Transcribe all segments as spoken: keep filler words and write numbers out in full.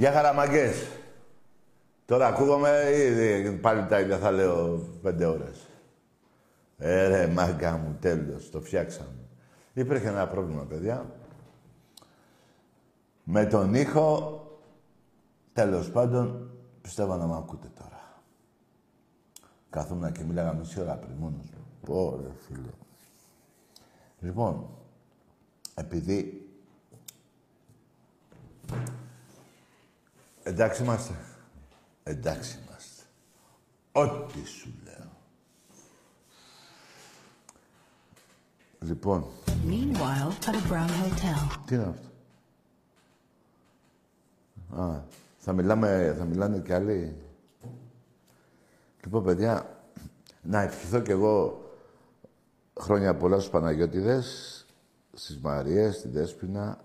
Γεια χαρά μαγκές. Τώρα ακούγομαι ήδη πάλι τα ίδια θα λέω πέντε ώρες. Ε, ρε μάγκα μου, τέλος, το φτιάξαμε. Υπήρχε ένα πρόβλημα, παιδιά. Με τον ήχο, τέλος πάντων, πιστεύω να μ' ακούτε τώρα. Καθόμουν και μίλαγα μισή ώρα πριν μόνος μου. Ω, ρε φίλε. Λοιπόν, επειδή... Εντάξει είμαστε. Εντάξει είμαστε. Ό,τι σου λέω. Λοιπόν. Τι είναι αυτό. Α, θα μιλάμε, θα μιλάνε κι άλλοι. Λοιπόν, παιδιά, να ευχηθώ κι εγώ χρόνια πολλά στους Παναγιώτηδες, στις Μαρίες, στην Δέσποινα,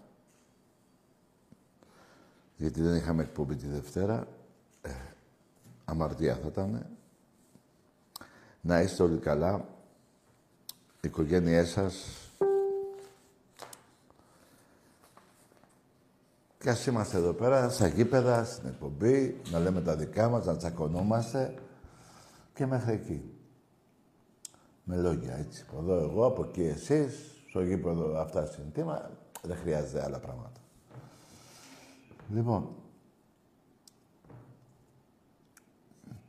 γιατί δεν είχαμε εκπομπή τη Δευτέρα. Ε, αμαρτία θα ήταν. Να είστε όλοι καλά. Οι οικογένειές σας. Κι ας είμαστε εδώ πέρα, στα γήπεδα, στην εκπομπή, να λέμε τα δικά μας, να τσακωνόμαστε και μέχρι εκεί. Με λόγια, έτσι. Από εδώ εγώ, από εκεί εσείς, στο γήπεδο αυτά συντήμα, δεν χρειάζεται άλλα πράγματα. Λοιπόν,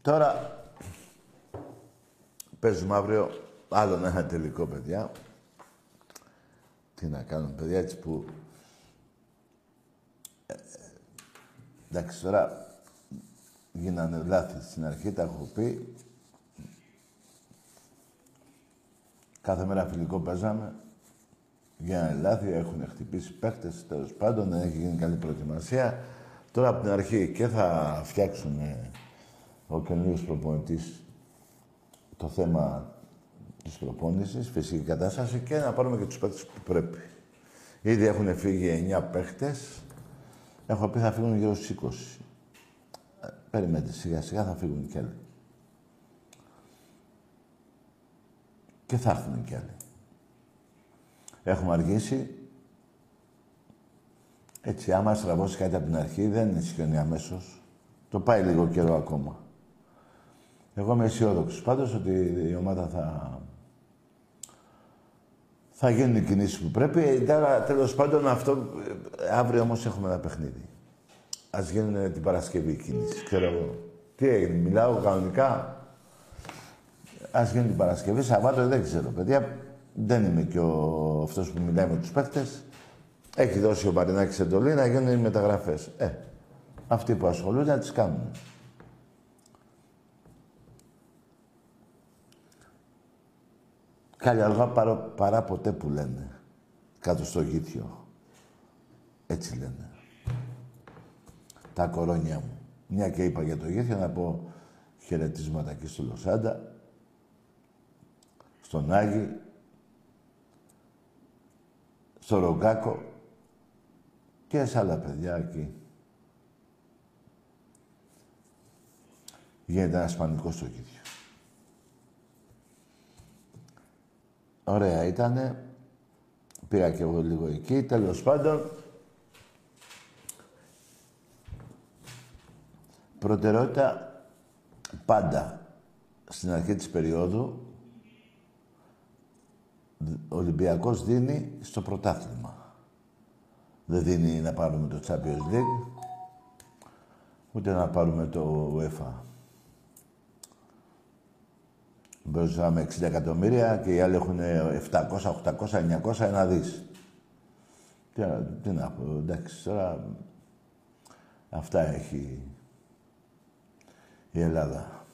τώρα παίζουμε αύριο άλλον ένα τελικό, παιδιά. Τι να κάνουμε, παιδιά, έτσι που... Ε, εντάξει, τώρα γίνανε λάθη στην αρχή, τα έχω πει. Κάθε μέρα φιλικό παίζαμε. Γίνανε λάθη, έχουν χτυπήσει παίχτες, τέλος πάντων, δεν έχει γίνει καλή προετοιμασία. Τώρα από την αρχή και θα φτιάξουν ε, ο καινούργιος προπονητής το θέμα της προπόνησης, φυσική κατάσταση και να πάρουμε και τους παίχτες που πρέπει. Ήδη έχουν φύγει εννιά παίχτες. Έχω πει θα φύγουν γύρω στους είκοσι. Ε, περιμένετε, σιγά σιγά θα φύγουν κι άλλοι. Και θα έρθουν κι άλλοι. Έχουμε αργήσει. Έτσι, άμα στραβώσει κάτι από την αρχή, δεν ισχύει αμέσως. Το πάει λίγο καιρό ακόμα. Εγώ είμαι αισιόδοξος πάντως ότι η ομάδα θα... θα γίνουν οι κινήσεις που πρέπει. Τώρα, τέλος πάντων, αυτό... Αύριο όμως έχουμε ένα παιχνίδι. Ας γίνουν την Παρασκευή οι κινήσεις, ξέρω εγώ. Τι έγινε, μιλάω κανονικά. Ας γίνει την Παρασκευή, Σαββάτο δεν ξέρω, παιδιά. Δεν είμαι και ο... αυτός που μιλάει με τους παίκτες. Έχει δώσει ο Μαρινάκης εντολή να γίνουν οι μεταγραφές. Ε, αυτοί που ασχολούνται να τις κάνουν. Κάλλη αργά παρά, παρά ποτέ που λένε. Κάτω στο γήθιο. Έτσι λένε. Τα κορώνια μου. Μια και είπα για το γήθιο να πω χαιρετίσματα εκεί στο Λοσάντα. Στον Άγη. Στο Ρογκάκο και σε άλλα παιδιά εκεί. Γίνεται ένας πανικός στο κήδιο. Ωραία ήτανε. Πήγα και εγώ λίγο εκεί. Τέλος πάντων, προτεραιότητα πάντα στην αρχή της περίοδου ο Ολυμπιακός δίνει στο πρωτάθλημα. Δεν δίνει να πάρουμε το Champions League, ούτε να πάρουμε το UEFA. Μπροστά με εξήντα εκατομμύρια και οι άλλοι έχουν επτακόσια, οκτακόσια, εννιακόσια, ένα δις. Τι, τι να πω, εντάξει, τώρα αυτά έχει η Ελλάδα.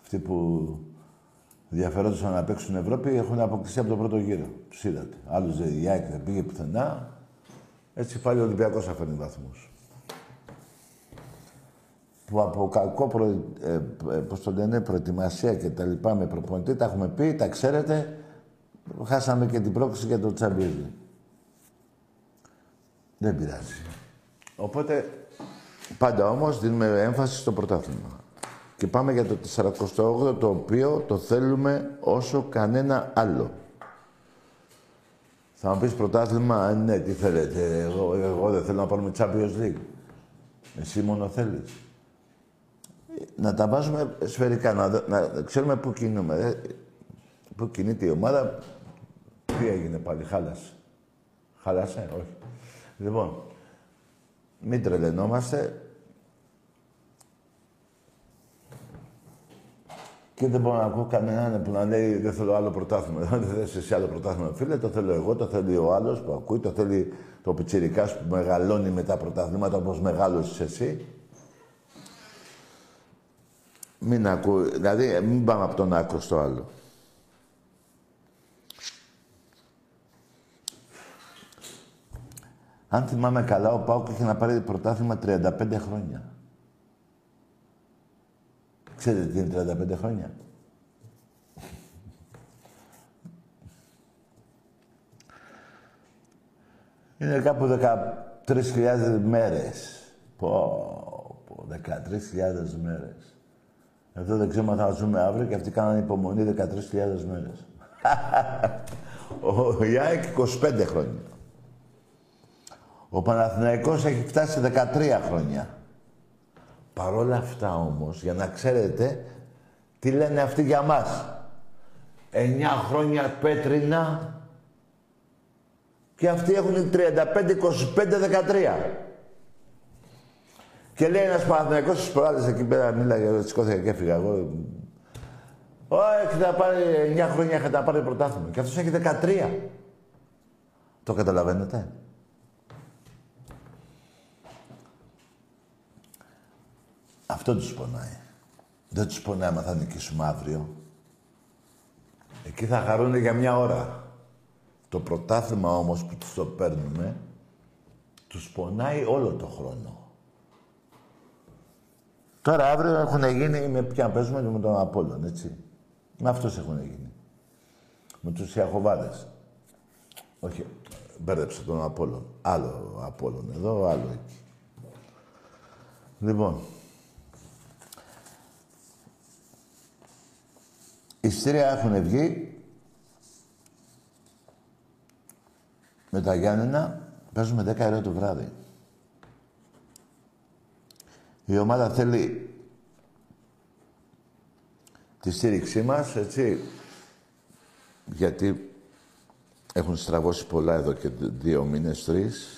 Αυτή που... Ενδιαφερόντουσαν να παίξουν Ευρώπη, έχουν αποκλειστεί από τον πρώτο γύρο. Τους είδατε. Άλλος η ΑΕΚ δεν πήγε πουθενά. Έτσι πάλι ο Ολυμπιακός αφαιρεί βαθμούς. Που από κακό προ... ε, πώς το λένε, προετοιμασία και τα λοιπά με προπονητή, τα έχουμε πει, τα ξέρετε. Χάσαμε και την πρόκληση για το Τσαμπίδι. Δεν πειράζει. Οπότε, πάντα όμως δίνουμε έμφαση στο πρωτάθλημα. Και πάμε για το σαράντα οκτώ, το οποίο το θέλουμε όσο κανένα άλλο. Θα μου πεις πρωτάθλημα, ναι, τι θέλετε, εγώ, εγώ δεν θέλω να πάρουμε Champions League. Εσύ μόνο θέλεις. Να τα βάζουμε σφαιρικά, να, να ξέρουμε πού κινούμε. Ε, πού κινείται η ομάδα. Τι έγινε πάλι, χάλασε. Χάλασε, όχι. Λοιπόν, μην τρελαινόμαστε. Και δεν μπορώ να ακούω κανέναν που να λέει δεν θέλω άλλο πρωτάθλημα. Δεν θες εσύ άλλο πρωτάθλημα, φίλε, το θέλω εγώ, το θέλει ο άλλος που ακούει, το θέλει το πιτσιρικάς που μεγαλώνει με τα πρωταθλήματα όπως μεγάλωσες εσύ. Μην ακούει, δηλαδή μην πάμε από τον άκρο στο άλλο. Αν θυμάμαι καλά, ο ΠΑΟΚ είχε να πάρει πρωτάθλημα τριάντα πέντε χρόνια. Ξέρετε τι είναι τριάντα πέντε χρόνια. Είναι κάπου δεκατρείς χιλιάδες μέρες. Πω, πω, δεκατρείς χιλιάδες μέρες. Εδώ δεν ξέρουμε αν θα ζούμε αύριο και αυτοί κάνανε υπομονή δεκατρείς χιλιάδες μέρες. Ο Ιάκ είκοσι πέντε χρόνια. Ο Παναθηναϊκός έχει φτάσει δεκατρία χρόνια. Παρόλα αυτά όμως, για να ξέρετε τι λένε αυτοί για μας. Εννιά χρόνια πέτρινα και αυτοί έχουν τριάντα πέντε, είκοσι πέντε, δεκατρία. Και λέει ένας Παναθηναϊκός στις προάλλες εκεί πέρα, μίλαγε, σηκώθηκα και έφυγα εγώ. Όχι, θα πάρει εννιά χρόνια, θα τα πάρει πρωτάθλημα. Και αυτός έχει δεκατρία. Το καταλαβαίνετε. Αυτό τους πονάει. Δεν τους πονάει άμα θα νικήσουμε αύριο. Εκεί θα χαρούν για μια ώρα. Το πρωτάθλημα όμως που τους το παίρνουμε, τους πονάει όλο το χρόνο. Τώρα αύριο έχουν γίνει με ποιαν παίζουμε και με τον Απόλλων, έτσι. Με αυτούς έχουν γίνει. Με τους Ιακωβάδες. Όχι, μπέρδεψε τον Απόλλων. Άλλο Απόλλων εδώ, άλλο εκεί. Λοιπόν. Οι εισιτήρια έχουν βγει. Με τα Γιάννενα παίζουμε δέκα η ώρα το βράδυ. Η ομάδα θέλει τη στήριξή μας, έτσι, γιατί έχουν στραβώσει πολλά εδώ και δύο μήνες, τρεις.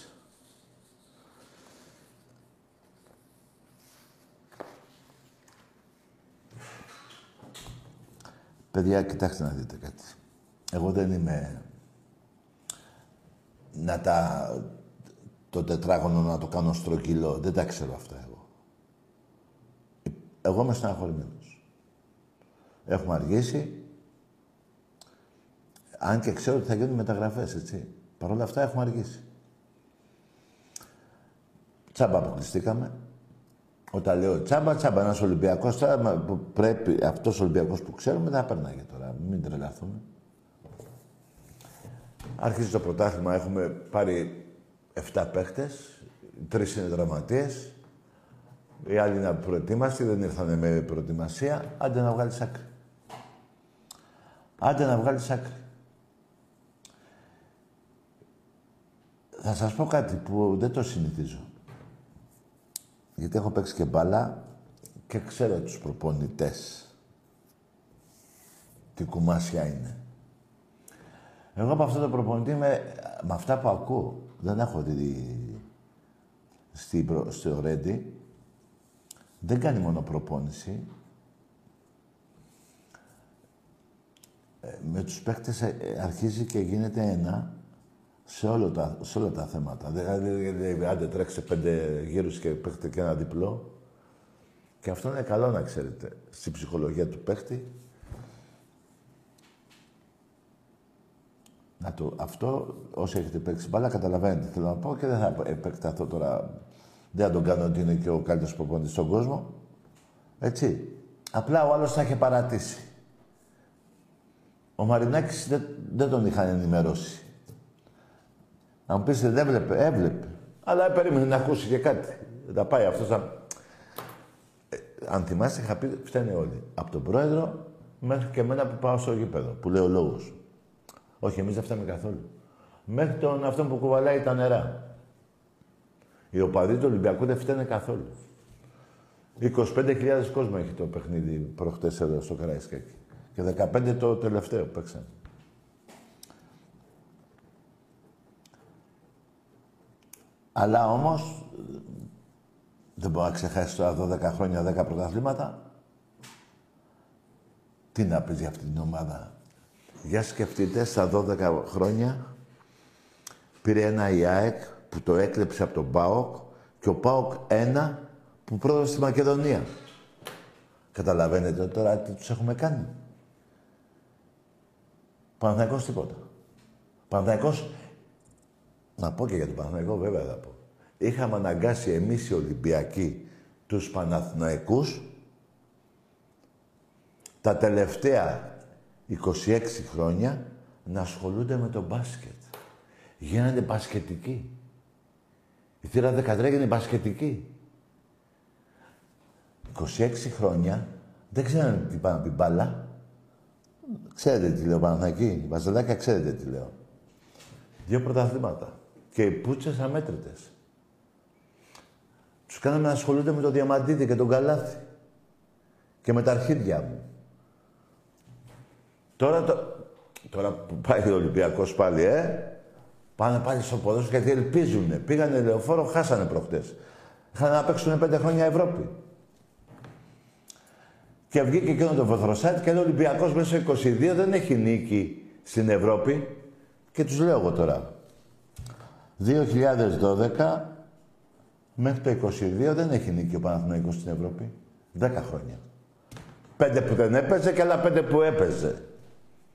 Παιδιά, κοιτάξτε να δείτε κάτι. Εγώ δεν είμαι... να τα... το τετράγωνο να το κάνω στρογγυλό. Δεν τα ξέρω αυτά εγώ. Εγώ είμαι στεναχωρημένος. Έχουμε αργήσει. Αν και ξέρω ότι θα γίνουν μεταγραφές, έτσι. Παρ' όλα αυτά έχουμε αργήσει. Τσάμπα αποκλειστήκαμε. Όταν λέω τσάμπα, τσάμπα, ένας Ολυμπιακός τώρα που πρέπει, αυτός ο Ολυμπιακός που ξέρουμε δεν θα περνάει τώρα, μην τρελαθούμε. Αρχίζει το πρωτάθλημα, έχουμε πάρει επτά παίχτες, τρεις είναι δραματίες, οι άλλοι είναι προετοίμαστοι, δεν ήρθανε με προετοιμασία, άντε να βγάλεις άκρη. Άντε να βγάλεις άκρη. Θα σας πω κάτι που δεν το συνηθίζω. Γιατί έχω παίξει και μπάλα και ξέρω τους προπονητές. Τι κουμάσια είναι. Εγώ από αυτό το προπονητή είμαι, με αυτά που ακούω, δεν έχω δει στη, στο Ρέντι. Δεν κάνει μόνο προπόνηση. Με τους παίκτες αρχίζει και γίνεται ένα. Σε όλα τα, σε όλα τα θέματα. Δηλαδή, άντε τρέξε πέντε γύρους και παίχτε και ένα διπλό. Και αυτό είναι καλό να ξέρετε, στη ψυχολογία του παίχτη. Να το, αυτό, όσοι έχετε παίξει μπάλα, καταλαβαίνετε τι θέλω να πω και δεν θα επεκταθώ τώρα. Δεν θα τον κάνω ότι είναι και ο καλύτερος προπονητής στον κόσμο. Έτσι. Απλά ο άλλος θα είχε παρατήσει. Ο Μαρινάκης δεν, δεν τον είχαν ενημερώσει. Αν μου πείτε δεν έβλεπε, έβλεπε. Αλλά περίμενε να ακούσει και κάτι. Θα πάει αυτός να... Ε, αν θυμάστε, είχα πει, φταίνε όλοι. Από τον πρόεδρο μέχρι και εμένα που πάω στο γήπεδο, που λέει ο λόγος. Όχι, εμείς δεν φταίμε καθόλου. μέχρι τον αυτόν που κουβαλάει τα νερά. Οι οπαδοί του Ολυμπιακού δεν φταίνε καθόλου. είκοσι πέντε χιλιάδες κόσμο έχει το παιχνίδι προχτές εδώ στο Καραϊσκάκι. Και δεκαπέντε το τελευταίο παίξαν. Αλλά όμως δεν μπορώ να ξεχάσει τώρα δώδεκα χρόνια, δέκα πρωταθλήματα. Τι να πεις για αυτή την ομάδα. Για σκεφτείτε, στα δώδεκα χρόνια πήρε ένα η ΑΕΚ που το έκλεψε από τον ΠΑΟΚ και ο ΠΑΟΚ ένα που πρόδωσε στη Μακεδονία. Καταλαβαίνετε τώρα τι τους έχουμε κάνει. Παναθηναϊκός τίποτα. Παναθηναϊκός, να πω και για τον Παναθηναϊκό βέβαια θα πω. Είχαμε αναγκάσει εμείς οι Ολυμπιακοί τους Παναθηναϊκούς τα τελευταία είκοσι έξι χρόνια να ασχολούνται με το μπάσκετ. Γίνανε μπασκετικοί. Η θύρα δεκατρία έγινε μπασκετική. είκοσι έξι χρόνια δεν ξέρανε τι πάνε να πει μπάλα. Ξέρετε τι λέω Παναθηναϊκή, Βασιλάκια, ξέρετε τι λέω. Δύο πρωταθλήματα και οι πούτσες αμέτρητες. Τους κάναμε να ασχολούνται με το Διαμαντίδη και τον Καλάθι. Και με τα αρχίδια μου. Τώρα, το... Τώρα που πάει ο Ολυμπιακός πάλι, ε. Πάνε πάλι στο ποδόσφαιρο γιατί ελπίζουνε. Πήγανε Λεωφόρο, χάσανε προχτές. Είχαν να παίξουνε πέντε χρόνια Ευρώπη. Και βγήκε εκείνο το Βοθροσάιτ και λέει ο Ολυμπιακός μέσα στο είκοσι δύο δεν έχει νίκη στην Ευρώπη. Και τους λέω εγώ τώρα. δύο χιλιάδες δώδεκα μέχρι το είκοσι δύο δεν έχει νίκη ο Παναθηναϊκός στην Ευρώπη. δέκα χρόνια. Πέντε που δεν έπαιζε και άλλα πέντε που έπαιζε.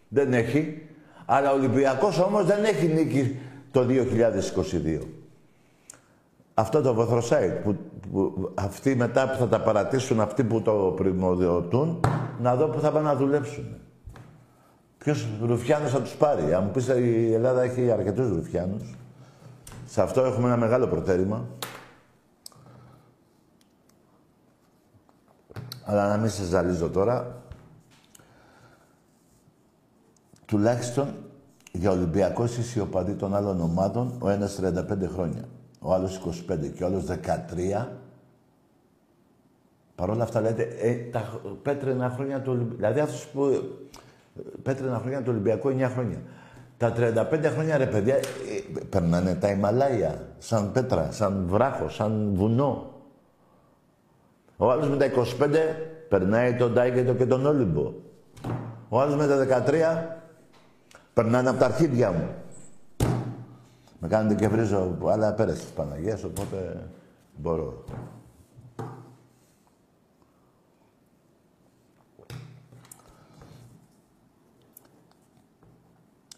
Δεν έχει. Αλλά ο Ολυμπιακός όμως δεν έχει νίκη το δύο χιλιάδες είκοσι δύο. Αυτό το Βοθροσάιτ που, που αυτοί μετά που θα τα παρατήσουν, αυτοί που το πρημοδοτούν, να δω που θα πάνε να δουλέψουν. Ποιος ρουφιάνος θα τους πάρει. Αν μου πεις η Ελλάδα έχει αρκετούς ρουφιάνους. Σε αυτό έχουμε ένα μεγάλο προτέρημα. Αλλά να μην σας ζαλίζω τώρα. Τουλάχιστον για Ολυμπιακός είσαι οι οπαδοί των άλλων ομάδων, ο ένας τριάντα πέντε χρόνια, ο άλλος είκοσι πέντε και ο άλλος δεκατρία. Παρ' όλα αυτά λέτε ε, τα πέτρινα χρόνια του Ολυμπιακού, δηλαδή αυτούς που πέτρινα χρόνια του Ολυμπιακού εννιά χρόνια. Τα τριάντα πέντε χρόνια ρε παιδιά ε, περνάνε τα Ιμαλάια, σαν πέτρα, σαν βράχο, σαν βουνό. Ο άλλος με τα είκοσι πέντε περνάει τον Τάικετο και τον Όλυμπο. Ο άλλος με τα δεκατρία περνάνε από τα αρχίδια μου. Με κάνετε και βρίζω, αλλά πέρασε τις Παναγιές, οπότε μπορώ.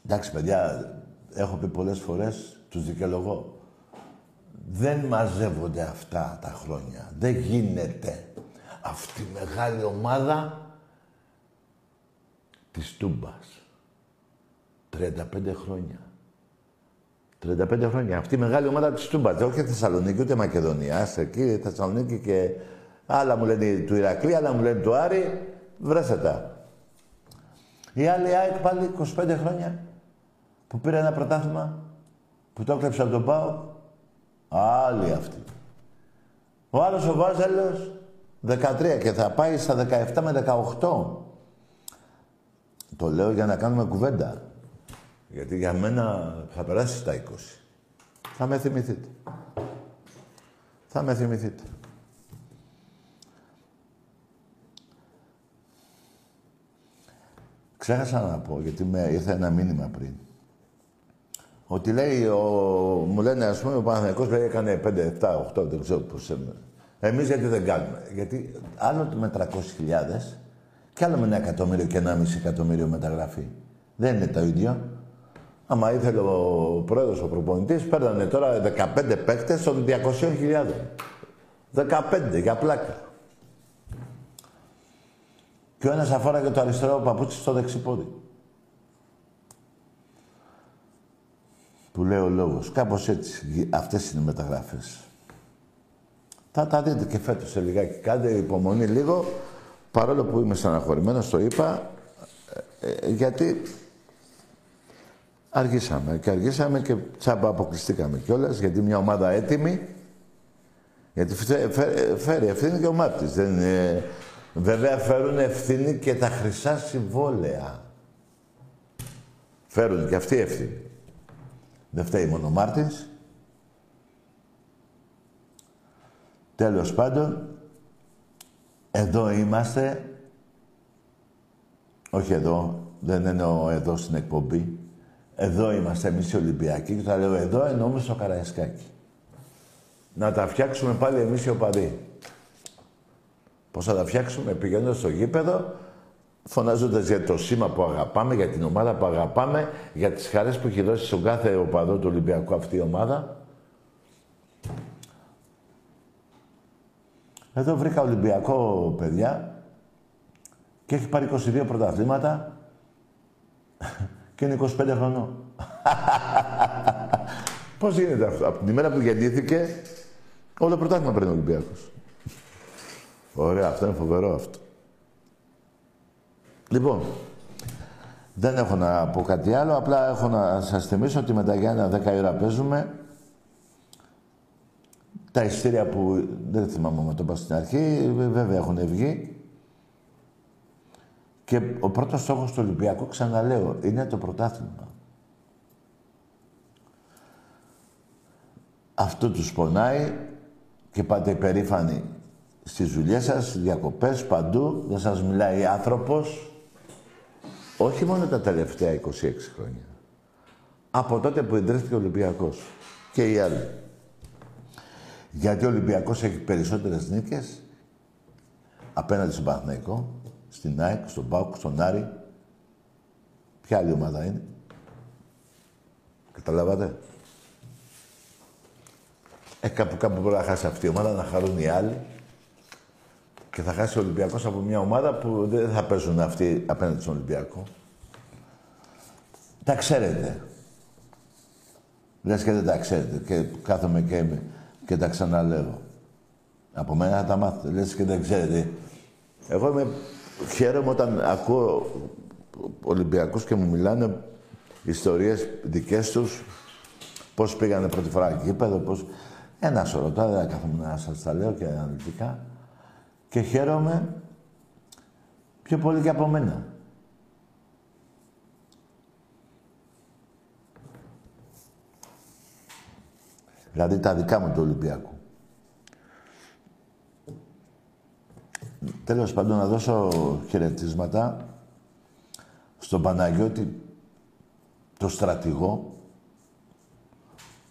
Εντάξει, παιδιά, έχω πει πολλές φορές, τους δικαιολογώ. Δεν μαζεύονται αυτά τα χρόνια. Δεν γίνεται. Αυτή η μεγάλη ομάδα της Τούμπας. τριάντα πέντε χρόνια. τριάντα πέντε χρόνια. Αυτή η μεγάλη ομάδα της Τούμπας. Όχι Θεσσαλονίκη, ούτε Μακεδονία. Εκεί Θεσσαλονίκη και άλλα μου λένε του Ηρακλή, άλλα μου λένε του Άρη. Βρέσε τα. Η άλλη ΑΕΚ πάλι είκοσι πέντε χρόνια που πήρε ένα πρωτάθλημα που το έκλεψε από τον ΠΑΟΚ. Άλλη αυτή. Ο άλλος ο Βάζελος δεκατρία και θα πάει στα δεκαεπτά με δεκαοκτώ. Το λέω για να κάνουμε κουβέντα. Γιατί για μένα θα περάσει στα είκοσι. Θα με θυμηθείτε. Θα με θυμηθείτε. Ξέχασα να πω, γιατί με ήρθε ένα μήνυμα πριν. Ότι λέει, ο... μου λένε ας πούμε ο Παναθηναϊκός λέει έκανε πέντε, επτά, οκτώ, δεν ξέρω πώς έμεινε. Εμείς γιατί δεν κάνουμε. Γιατί άλλο με τριακόσιες χιλιάδες και άλλο με ένα εκατομμύριο και ένα μισή εκατομμύριο μεταγραφή. Δεν είναι το ίδιο. Άμα ήθελε ο πρόεδρος, ο προπονητής, παίρνανε τώρα δεκαπέντε παίκτες των διακόσιες χιλιάδες. δεκαπέντε για πλάκα. Και ο ένας αφόραγε το αριστερό παπούτσι στο δεξιπόδι. Που λέει ο λόγος. Κάπως έτσι. Αυτές είναι οι μεταγράφες. Θα τα δείτε και φέτος σε λιγάκι. Κάντε υπομονή λίγο. Παρόλο που είμαι στεναχωρημένος, το είπα. Ε, γιατί Αργήσαμε και αργήσαμε και τσάμπα αποκλειστήκαμε κιόλας, γιατί μια ομάδα έτοιμη, γιατί φέρει ευθύνη και ο μάτης. Δεν είναι... Βέβαια φέρουν ευθύνη και τα χρυσά συμβόλαια. Φέρουν και αυτοί ευθύνη. Δεν φταίει μόνο ο Μάρτινς. Τέλος πάντων, εδώ είμαστε. Όχι εδώ, δεν εννοώ εδώ στην εκπομπή. Εδώ είμαστε εμείς οι Ολυμπιακοί και τα λέω εδώ εννοούμε στο Καραϊσκάκι. Να τα φτιάξουμε πάλι εμείς οι οπαδοί. Πώς θα τα φτιάξουμε, πηγαίνοντας στο γήπεδο, φωνάζοντας για το σήμα που αγαπάμε, για την ομάδα που αγαπάμε, για τις χαρές που έχει δώσει στον κάθε οπαδό του Ολυμπιακού αυτή η ομάδα. Εδώ βρήκα Ολυμπιακό, παιδιά, και έχει πάρει είκοσι δύο πρωταθλήματα και είναι είκοσι πέντε χρονών. Πώς γίνεται αυτό, από την ημέρα που γεννήθηκε, όλο πρωτάθλημα παίρνει ο Ολυμπιακός. Ωραία, αυτό είναι φοβερό αυτό. Λοιπόν, δεν έχω να πω κάτι άλλο, απλά έχω να σας θυμίσω ότι με τα Γιάννα δέκα ώρα παίζουμε. Τα ειστήρια που δεν θυμάμαι να το είπα στην αρχή, βέβαια έχουν βγει. Και ο πρώτος στόχος του Ολυμπιακού, ξαναλέω, είναι το πρωτάθλημα. Αυτό τους πονάει και πάτε υπερήφανοι στις δουλειές σας, διακοπές, παντού. Δεν σας μιλάει άνθρωπος. Όχι μόνο τα τελευταία είκοσι έξι χρόνια. Από τότε που ιδρύθηκε ο Ολυμπιακός και οι άλλοι. Γιατί ο Ολυμπιακός έχει περισσότερες νίκες απέναντι στον Παναθηναϊκό, στην ΑΕΚ, στον ΠΑΟΚ, στον Άρη. Ποια άλλη ομάδα είναι. Καταλάβατε. Ε, κάπου κάπου μπορεί να χάσει αυτή η ομάδα, να χαρούν οι άλλοι. Και θα χάσει ο Ολυμπιακός από μια ομάδα που δεν θα παίζουν αυτοί απέναντι στον Ολυμπιακό. Τα ξέρετε. Λες και δεν τα ξέρετε. Και κάθομαι και είμαι. Και τα ξαναλέω. Από μένα θα τα μάθετε. Λες και δεν ξέρετε. Εγώ είμαι... χαίρομαι όταν ακούω Ολυμπιακούς και μου μιλάνε ιστορίες δικές τους. Πώς πήγανε πρώτη φορά γήπεδο, πώς... Ένα σωρό. Τώρα δεν κάθομαι να σας τα λέω και αναλυτικά. Και χαίρομαι πιο πολύ και από μένα. Δηλαδή τα δικά μου του Ολυμπιακού. Τέλος πάντων, να δώσω χαιρετίσματα στον Παναγιώτη, το στρατηγό,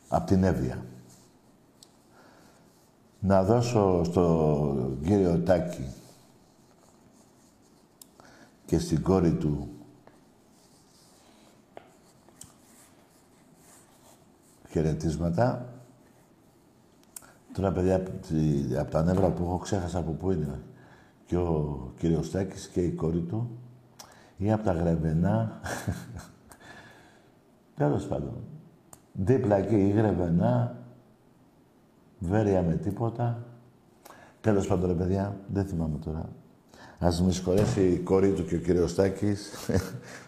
από την Εύβοια. Να δώσω στον κύριο Τάκη και στην κόρη του χαιρετίσματα. Τώρα, παιδιά, από τα νεύρα που έχω ξέχασα από πού είναι και ο κύριος Τάκης και η κόρη του ή από τα Γρεβενά. Τέλος πάντων. Δίπλα εκεί η Γρεβενά. Βέρεια με τίποτα. Τέλος πάντων, ρε παιδιά, δεν θυμάμαι τώρα. Ας με συγχωρέσει η κόρη του και ο κύριος Τάκης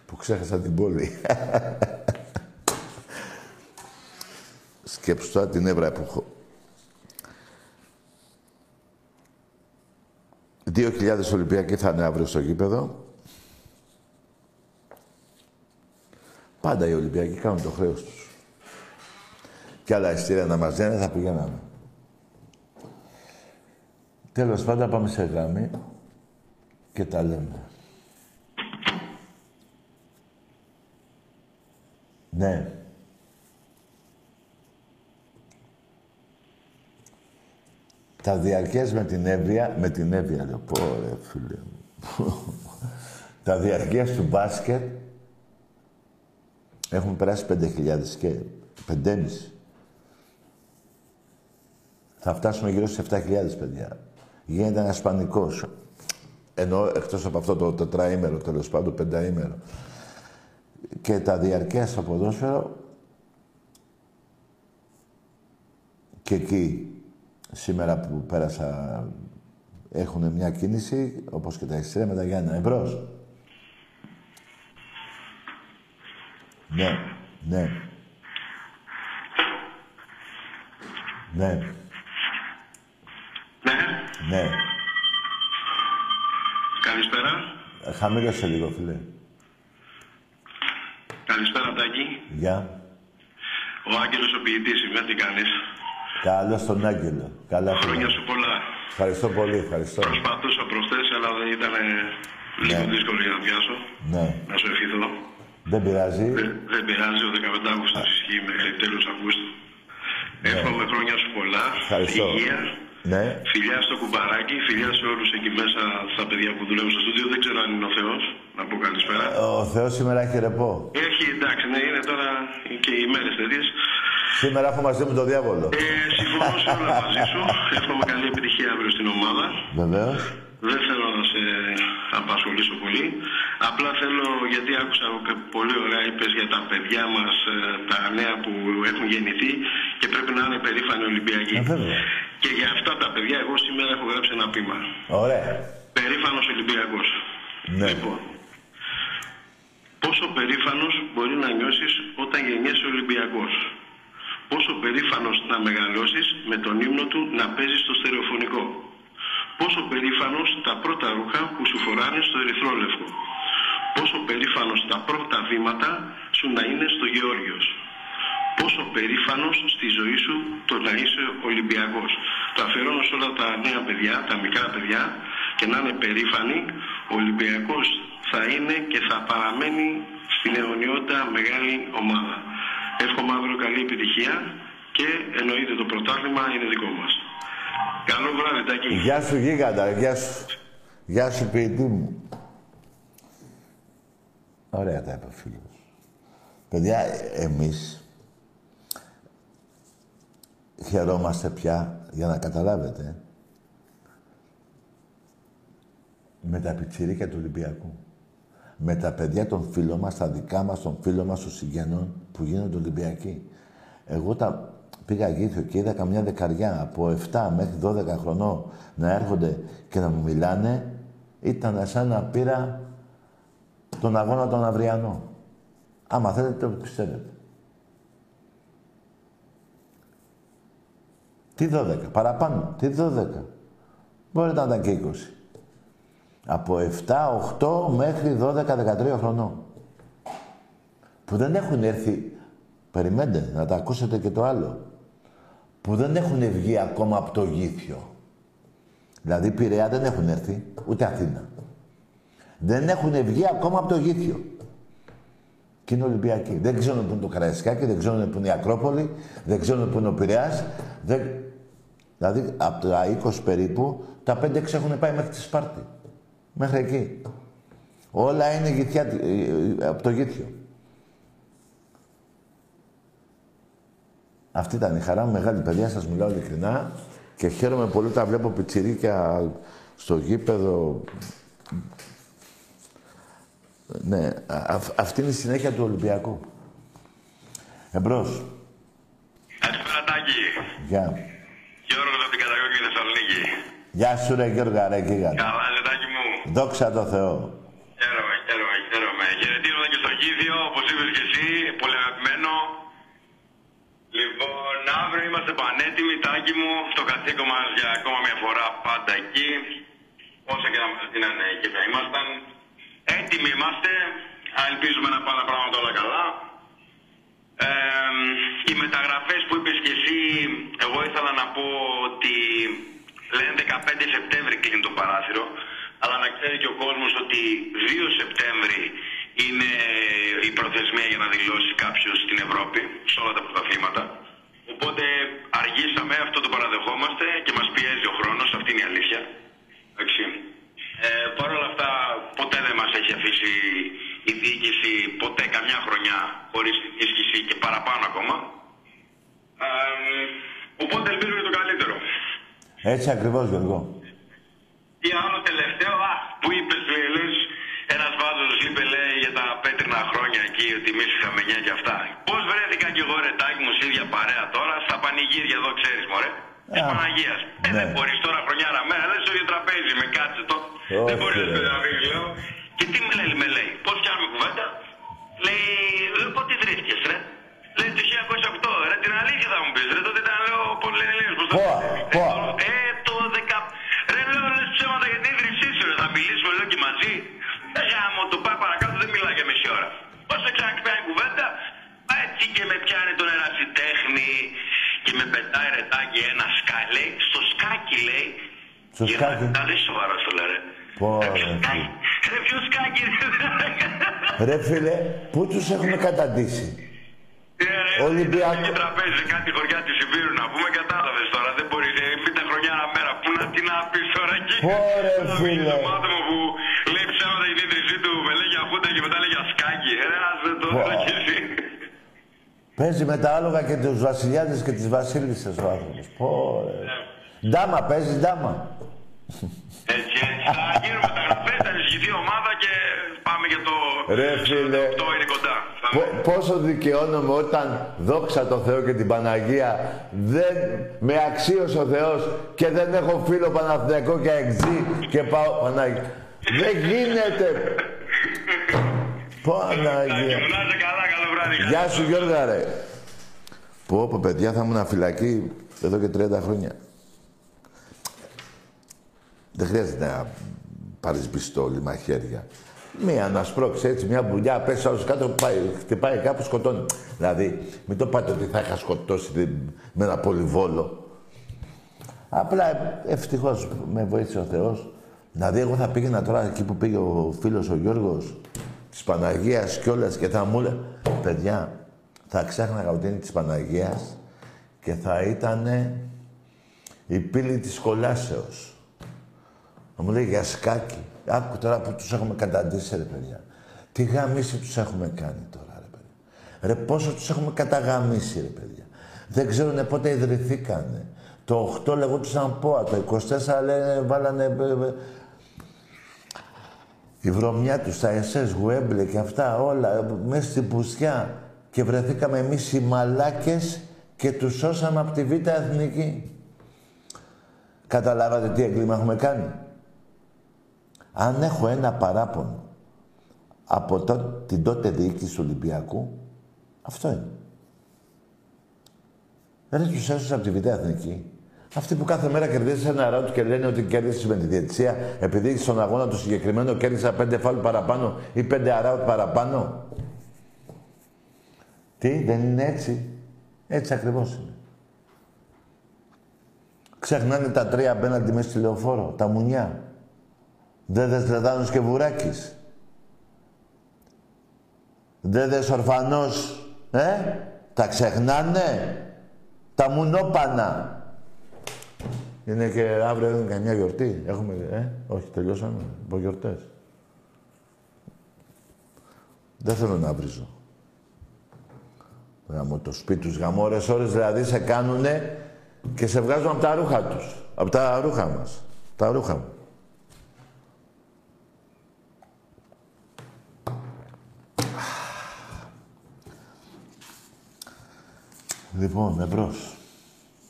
που ξέχασα την πόλη. Σκέψου την έβρα που έχω. Δύο χιλιάδες Ολυμπιακοί θα είναι αύριο στο γήπεδο. Πάντα οι Ολυμπιακοί κάνουν το χρέος τους. Κι άλλα εισιτήρια να μας λένε, θα πηγαίναμε. Τέλος πάντων, πάμε σε γραμμή και τα λέμε. Ναι. Τα διαρκές με την Εύβοια, με την Εύβοια λέω, πω ρε φίλε μου. Τα διαρκές του μπάσκετ έχουν περάσει πέντε χιλιάδες και πέντε χιλιάδες πεντακόσια. Θα φτάσουμε γύρω στις επτά χιλιάδες, παιδιά. Γίνεται ένας πανικός. Ενώ εκτός από αυτό το τετραήμερο, τέλος πάντων, πενταήμερο. Και τα διαρκές στο ποδόσφαιρο και εκεί. Σήμερα που πέρασα έχουν μια κίνηση, όπως και τα εξτρέα με τα Γιάννα. Εμπρός. Ναι. Ναι. Ναι. Ναι. Ναι. Καλησπέρα. Χαμήλωσε λίγο, φίλε. Καλησπέρα, Τάκη. Γεια. Ο Άγγελος ο ποιητής, είμαι, τι κάνεις? Καλώς τον Άγγελο. Καλά, χρόνια σου πολλά. Ευχαριστώ πολύ, ευχαριστώ. Προσπαθούσα προχθές, αλλά δεν ήταν λίγο ναι. δύσκολο για να πιάσω. Ναι. Να σου ευχηθώ. Δεν πειράζει. Δεν, δεν πειράζει, ο δεκαπέντε Αυγούστου ισχύει μέχρι τέλος Αυγούστου. Ναι. Εύχομαι χρόνια σου πολλά. Ευχαριστώ. Υγεία. Ναι. Φιλιά στο κουμπαράκι, φιλιά σε όλους εκεί μέσα, στα παιδιά που δουλεύουν στο στούντιο. Δεν ξέρω αν είναι ο Θεός. Να πω καλησπέρα. Ο Θεός σήμερα έχει ρεπό. Έχει, εντάξει, ναι, είναι τώρα και οι μέρες τέτοιες. Σήμερα έχω μαζί μου τον διάβολο. Ε, συμφωνώ σε όλα μαζί σου. Εύχομαι καλή επιτυχία αύριο στην ομάδα. Βεβαίως. Δεν θέλω να σε απασχολήσω πολύ. Απλά θέλω, γιατί άκουσα πολύ ωραία, είπες για τα παιδιά μας, τα νέα που έχουν γεννηθεί και πρέπει να είναι περήφανοι Ολυμπιακοί. Και για αυτά τα παιδιά, εγώ σήμερα έχω γράψει ένα ποίημα. Ωραία. Περήφανος Ολυμπιακός. Ναι. Λοιπόν, πόσο περήφανος μπορεί να νιώσεις όταν γεννιέσαι Ολυμπιακός. Πόσο περήφανος να μεγαλώσεις με τον ύμνο του να παίζεις στο στερεοφωνικό. Πόσο περήφανος τα πρώτα ρούχα που σου φοράνε στο ερυθρόλευκο. Πόσο περήφανος τα πρώτα βήματα σου να είναι στο Γεώργιος. Πόσο περήφανος στη ζωή σου το να είσαι Ολυμπιακός. Το αφιερώνω σε όλα τα νέα παιδιά, τα μικρά παιδιά, και να είναι περήφανοι. Ο Ολυμπιακός θα είναι και θα παραμένει στην αιωνιότητα μεγάλη ομάδα. Εύχομαι αύριο καλή επιτυχία και εννοείται το πρωτάθλημα είναι δικό μας. Καλό βράδυ, Τάκη. Γεια σου, γίγαντα. Γεια σου. Γεια σου, ποιητή μου. Ωραία τα είπε ο φίλος. Παιδιά, εμείς χαιρόμαστε πια, για να καταλάβετε, με τα πιτσιρίκια του Ολυμπιακού. Με τα παιδιά των φίλων μας, τα δικά μας, των φίλων μας, των συγγενών που γίνονται Ολυμπιακοί. Εγώ τα πήγα Γήθιο και είδα καμιά δεκαριά από επτά μέχρι δώδεκα χρονών να έρχονται και να μου μιλάνε. Ήταν σαν να πήρα τον αγώνα τον αυριανό. Άμα θέλετε, το πιστεύετε. Τι δώδεκα, παραπάνω, τι δώδεκα. Μπορεί να ήταν και είκοσι. Από επτά, οκτώ μέχρι δώδεκα, δεκατρία χρονών. Που δεν έχουν έρθει, περιμένετε να τα ακούσετε και το άλλο, που δεν έχουν βγει ακόμα από το Γήθιο. Δηλαδή Πειραιά δεν έχουν έρθει, ούτε Αθήνα. Δεν έχουν βγει ακόμα από το Γήθιο. Και είναι Ολυμπιακοί. Δεν ξέρουν που είναι το Καραϊσκάκι, δεν ξέρουν που είναι η Ακρόπολη, δεν ξέρουν που είναι ο Πειραιάς. Δεν... Δηλαδή από τα είκοσι περίπου, τα πέντε έξι έχουν πάει μέχρι τη Σπάρτη. Μέχρι εκεί. Όλα είναι γηθιά, από το Γήθιο. Αυτή ήταν η χαρά μου, μεγάλη παιδιά, σας μιλάω ειλικρινά και χαίρομαι πολύ όταν βλέπω πιτσιρίκια στο γήπεδο. Ναι, α, αυτή είναι η συνέχεια του Ολυμπιακού. Εμπρός. Καλησπέρα, Τάκη. Γεια. Γιώργος από την Κατακόκκινη Θεσσαλονίκη. Γεια σου ρε Γιώργα, ρε γίγαντα. Καλά, ρε Τάκη μου. Δόξα τω Θεώ. Χαίρομαι, χαίρομαι, χαίρομαι. Χαιρετίζομαι και στο Γήθιο, όπως είπες και εσύ, πολύ αγαπημένο. Λοιπόν, αύριο είμαστε πανέτοιμοι, Τάκη μου, το καθήκον μας για ακόμα μια φορά πάντα εκεί. Όσο και να μας δίνανε εκεί θα ήμασταν. Έτοιμοι είμαστε, ελπίζουμε να πάνε πράγματα όλα καλά. Ε, οι μεταγραφές που είπες και εσύ, εγώ ήθελα να πω ότι λένε δεκαπέντε Σεπτέμβρη κλείνει το παράθυρο, αλλά να ξέρει και ο κόσμος ότι δύο Σεπτέμβρη είναι η προθεσμία για να δηλώσει κάποιος στην Ευρώπη, σε όλα τα πρωταθλήματα. Οπότε αργήσαμε, αυτό το παραδεχόμαστε και μας πιέζει ο χρόνος, αυτή είναι η αλήθεια. Εντάξει. Ε, παρ' όλα αυτά, ποτέ δεν μας έχει αφήσει η διοίκηση, ποτέ καμιά χρονιά, χωρίς ενίσχυση και παραπάνω ακόμα. Ε, οπότε ελπίζουμε το καλύτερο. Έτσι ακριβώς, Γιώργο. Ή άλλο τελευταίο, α, που είπες, λες, ένας βάζος είπε, λέει, για τα πέτρινα χρόνια εκεί, ότι εμείς είχαμε μια και αυτά. Πώς βρέθηκα κι εγώ, ρε Τάκη μου, σε ίδια παρέα τώρα, στα πανηγύρια εδώ, ξέρεις, μωρέ. Της Παναγίας. Ε, ναι. Δεν μπορείς τώρα χρονιάρα μέρα, δεν στο ίδιο τραπέζι, με κάτσε το. Όχι, δεν μπορείς να πει, λέω. Και τι με λέει, με λέει, πώς κάνουμε κουβέντα. λέει, πότε βρίσκεσαι, ρε. Λέει το χίλια εννιακόσια οκτώ, ρε, την αλήθεια θα μου πεις, ρε, τότε ήταν, λέω, πολύ Ελλήνες. Ποια, ποια. Ε, το δέκα... Ρε, λέω, λες ψέματα για την ίδρυσή σου, ρε, θα μιλήσουμε, λέω, και μαζί. Ε, γάμο, το πάει παρακάτω, δεν μιλάει για μισή ώρα. Όσο ξανακυπιάει κουβέντα, έτσι και με πιάνει τον ερασιτέχνη και με πετάει ρετάκι ένα σκά, λέει, στο σκάκι, λέει. Στο σκάκι. Να δεις σοβαρά, στο λέω, ρε. Ρε, ποιο σκάκι, ρε. Ρε, φίλε, πού τους έχουμε καταντήσει. Ολυμπιακό. Έχει τραπέζι, κάτι χωριά τη Ιβύρου να πούμε, κατάλαβες τώρα. Δεν μπορεί, μην τα χρονιά ένα μέρα. Πού να τι να πεις τώρα εκεί. Ωραία, φίλε. Το άτομο που λέει ψέματα η ίδρυσή του, με λέει για φούντα και μετά λέει για σκάκι. Ρε, ας δεν το δοκίσει. Παίζει με τα άλογα και τους βασιλιάδες και τις βασίλισσες ο άνθρωπος. Ωραία. Ντάμα, παίζει ντάμα. Έτσι, έτσι. Θα γίνουμε τα γραφές, θα ενισχυθεί η ομάδα και πάμε για το. Ρε φίλε. Πόσο δικαιώνομαι όταν δόξα τω Θεώ και την Παναγία δεν με αξίωσε ο Θεός και δεν έχω φίλο Παναθηναϊκό και εξή και πάω Παναγία. Δεν γίνεται. Παναγία. Γεια σου Γιώργα ρε. Πω πω παιδιά θα ήμουν φυλακή εδώ και τριάντα χρόνια. Δεν χρειάζεται να πάρεις πιστόλι, μαχαίρια. Μία να σπρώξει έτσι, μια μπουλιά, πέσει άλλο κάτω, πάει, χτυπάει κάπου, σκοτώνει. Δηλαδή, μην το πάτε ότι θα είχα σκοτώσει με ένα πολυβόλο. Απλά ευτυχώς με βοήθησε ο Θεός. Δηλαδή, εγώ θα πήγαινα τώρα εκεί που πήγε ο φίλος ο Γιώργος της Παναγίας κιόλας και θα μου λέει, παιδιά, θα ξέχναγα ότι είναι της Παναγίας και θα ήταν η πύλη της κολάσεως. Μου λέει για σκάκι. Άκου τώρα που τους έχουμε καταντήσει, ρε παιδιά. Τι γαμίση τους έχουμε κάνει τώρα, ρε παιδιά. Ρε πόσο τους έχουμε καταγαμίσει, ρε παιδιά. Δεν ξέρουνε πότε ιδρυθήκανε. Το οκτώ λεγόντουσαν ΠΟΑ, το είκοσι τέσσερα λένε, βάλανε... Η βρωμιά τους, τα ες ες, Γουέμπλε και αυτά όλα, μέσα στην πουστιά. Και βρεθήκαμε εμείς οι μαλάκες και τους σώσαμε από τη Β' Εθνική. Καταλάβατε τι έγκλημα έχουμε κάνει. Αν έχω ένα παράπονο από το, την τότε διοίκηση του Ολυμπιακού, αυτό είναι. Δεν τους έσωσε από τη Β' Εθνική. Αυτοί που κάθε μέρα κερδίζουν ένα ράουτ και λένε ότι κέρδισε με τη διαιτησία, επειδή στον αγώνα του συγκεκριμένου κέρδισα πέντε φάουλ παραπάνω ή πέντε ράουτ παραπάνω. Τι, δεν είναι έτσι. Έτσι ακριβώς είναι. Ξεχνάνε τα τρία απέναντι μέσα στη Λεωφόρο, τα μουνιά. Δε δες Λεδάνος και Βουράκης. Δε δες Ορφανός. Ε, τα ξεχνάνε. Τα μουνόπανα. Είναι και αύριο είναι καμιά γιορτή. Έχουμε, ε, όχι τελειώσαμε, από γιορτές. Δεν θέλω να βρίζω. Γαμώ το σπίτι τους, γαμώ ώρες, ώρες δηλαδή σε κάνουνε και σε βγάζουν από τα ρούχα τους. Από τα ρούχα μας. Τα ρούχα μου. Λοιπόν, εμπρός.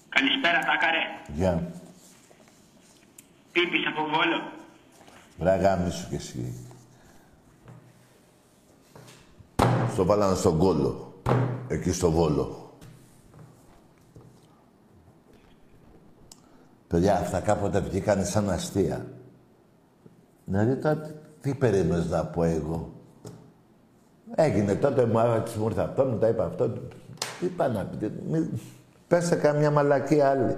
Καλησπέρα, Τάκαρε. Γεια. Yeah. Πίπης από Βόλο. Βράγα, σου κι εσύ. Στο βάλανε στον κόλο. Εκεί στο Βόλο. Παιδιά, αυτά κάποτε βγήκανε σαν αστεία. Δηλαδή, τότε τι περίμενες να πω εγώ. Έγινε τότε, μου ήρθε αυτό, μου τα είπα αυτό. Τι πάνε να πείτε, πέστε καμιά μαλακή άλλη.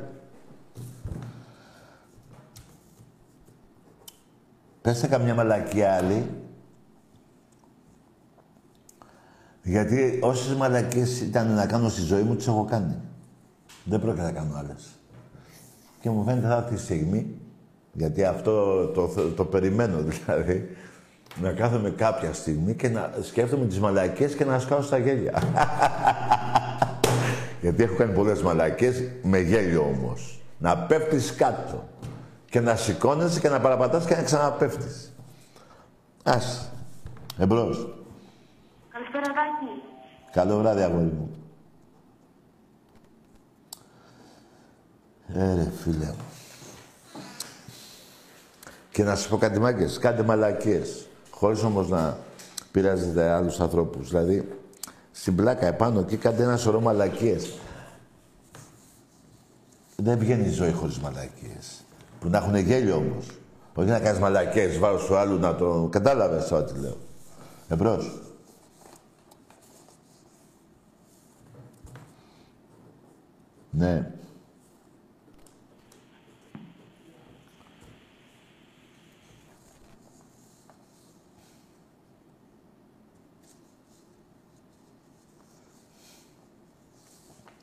Πέστε καμιά μαλακή άλλη. Γιατί όσες μαλακίες ήταν να κάνω στη ζωή μου, τις έχω κάνει. Δεν πρόκειται να κάνω άλλες. Και μου φαίνεται θα έρθει η στιγμή, γιατί αυτό το, το, το περιμένω δηλαδή, να κάθομαι κάποια στιγμή και να σκέφτομαι τις μαλακίες και να σκάω στα γέλια. Γιατί έχω κάνει πολλές μαλακίες, με γέλιο όμως. Να πέφτεις κάτω και να σηκώνεσαι και να παραπατάς και να ξαναπέφτεις. Ας. Εμπρός. Καλησπέρα, Βάκη. Καλό βράδυ, αγόρι μου. Ε, ρε, φίλε μου. Και να σου πω κάτι μάγκες, κάντε μαλακίες. Χωρίς όμως να πειράζετε άλλους ανθρώπους. Δηλαδή, στην πλάκα επάνω εκεί κάντε ένα σωρό μαλακίες. Δεν βγαίνει η ζωή χωρίς μαλακίες. Που να έχουν γέλιο όμως. Όχι να κάνεις μαλακίες, βάρος του άλλου να το... Κατάλαβες τώρα τι λέω. Εμπρός. Ναι.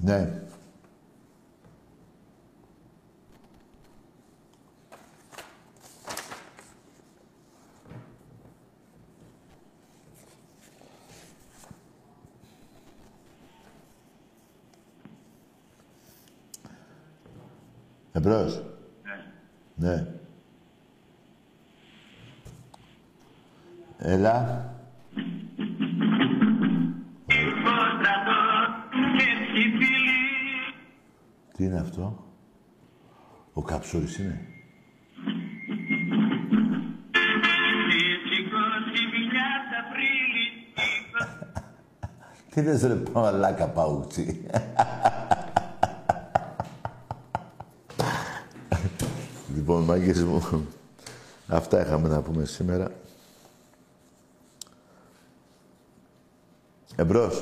Ναι. Εμπρός. Ναι. Ναι. Έλα. Τι είναι αυτό? Ο Καψούρης είναι. Τι λες ρε παλάκα παούτσι. Λοιπόν, μάγκες μου, αυτά είχαμε να πούμε σήμερα. Εμπρός.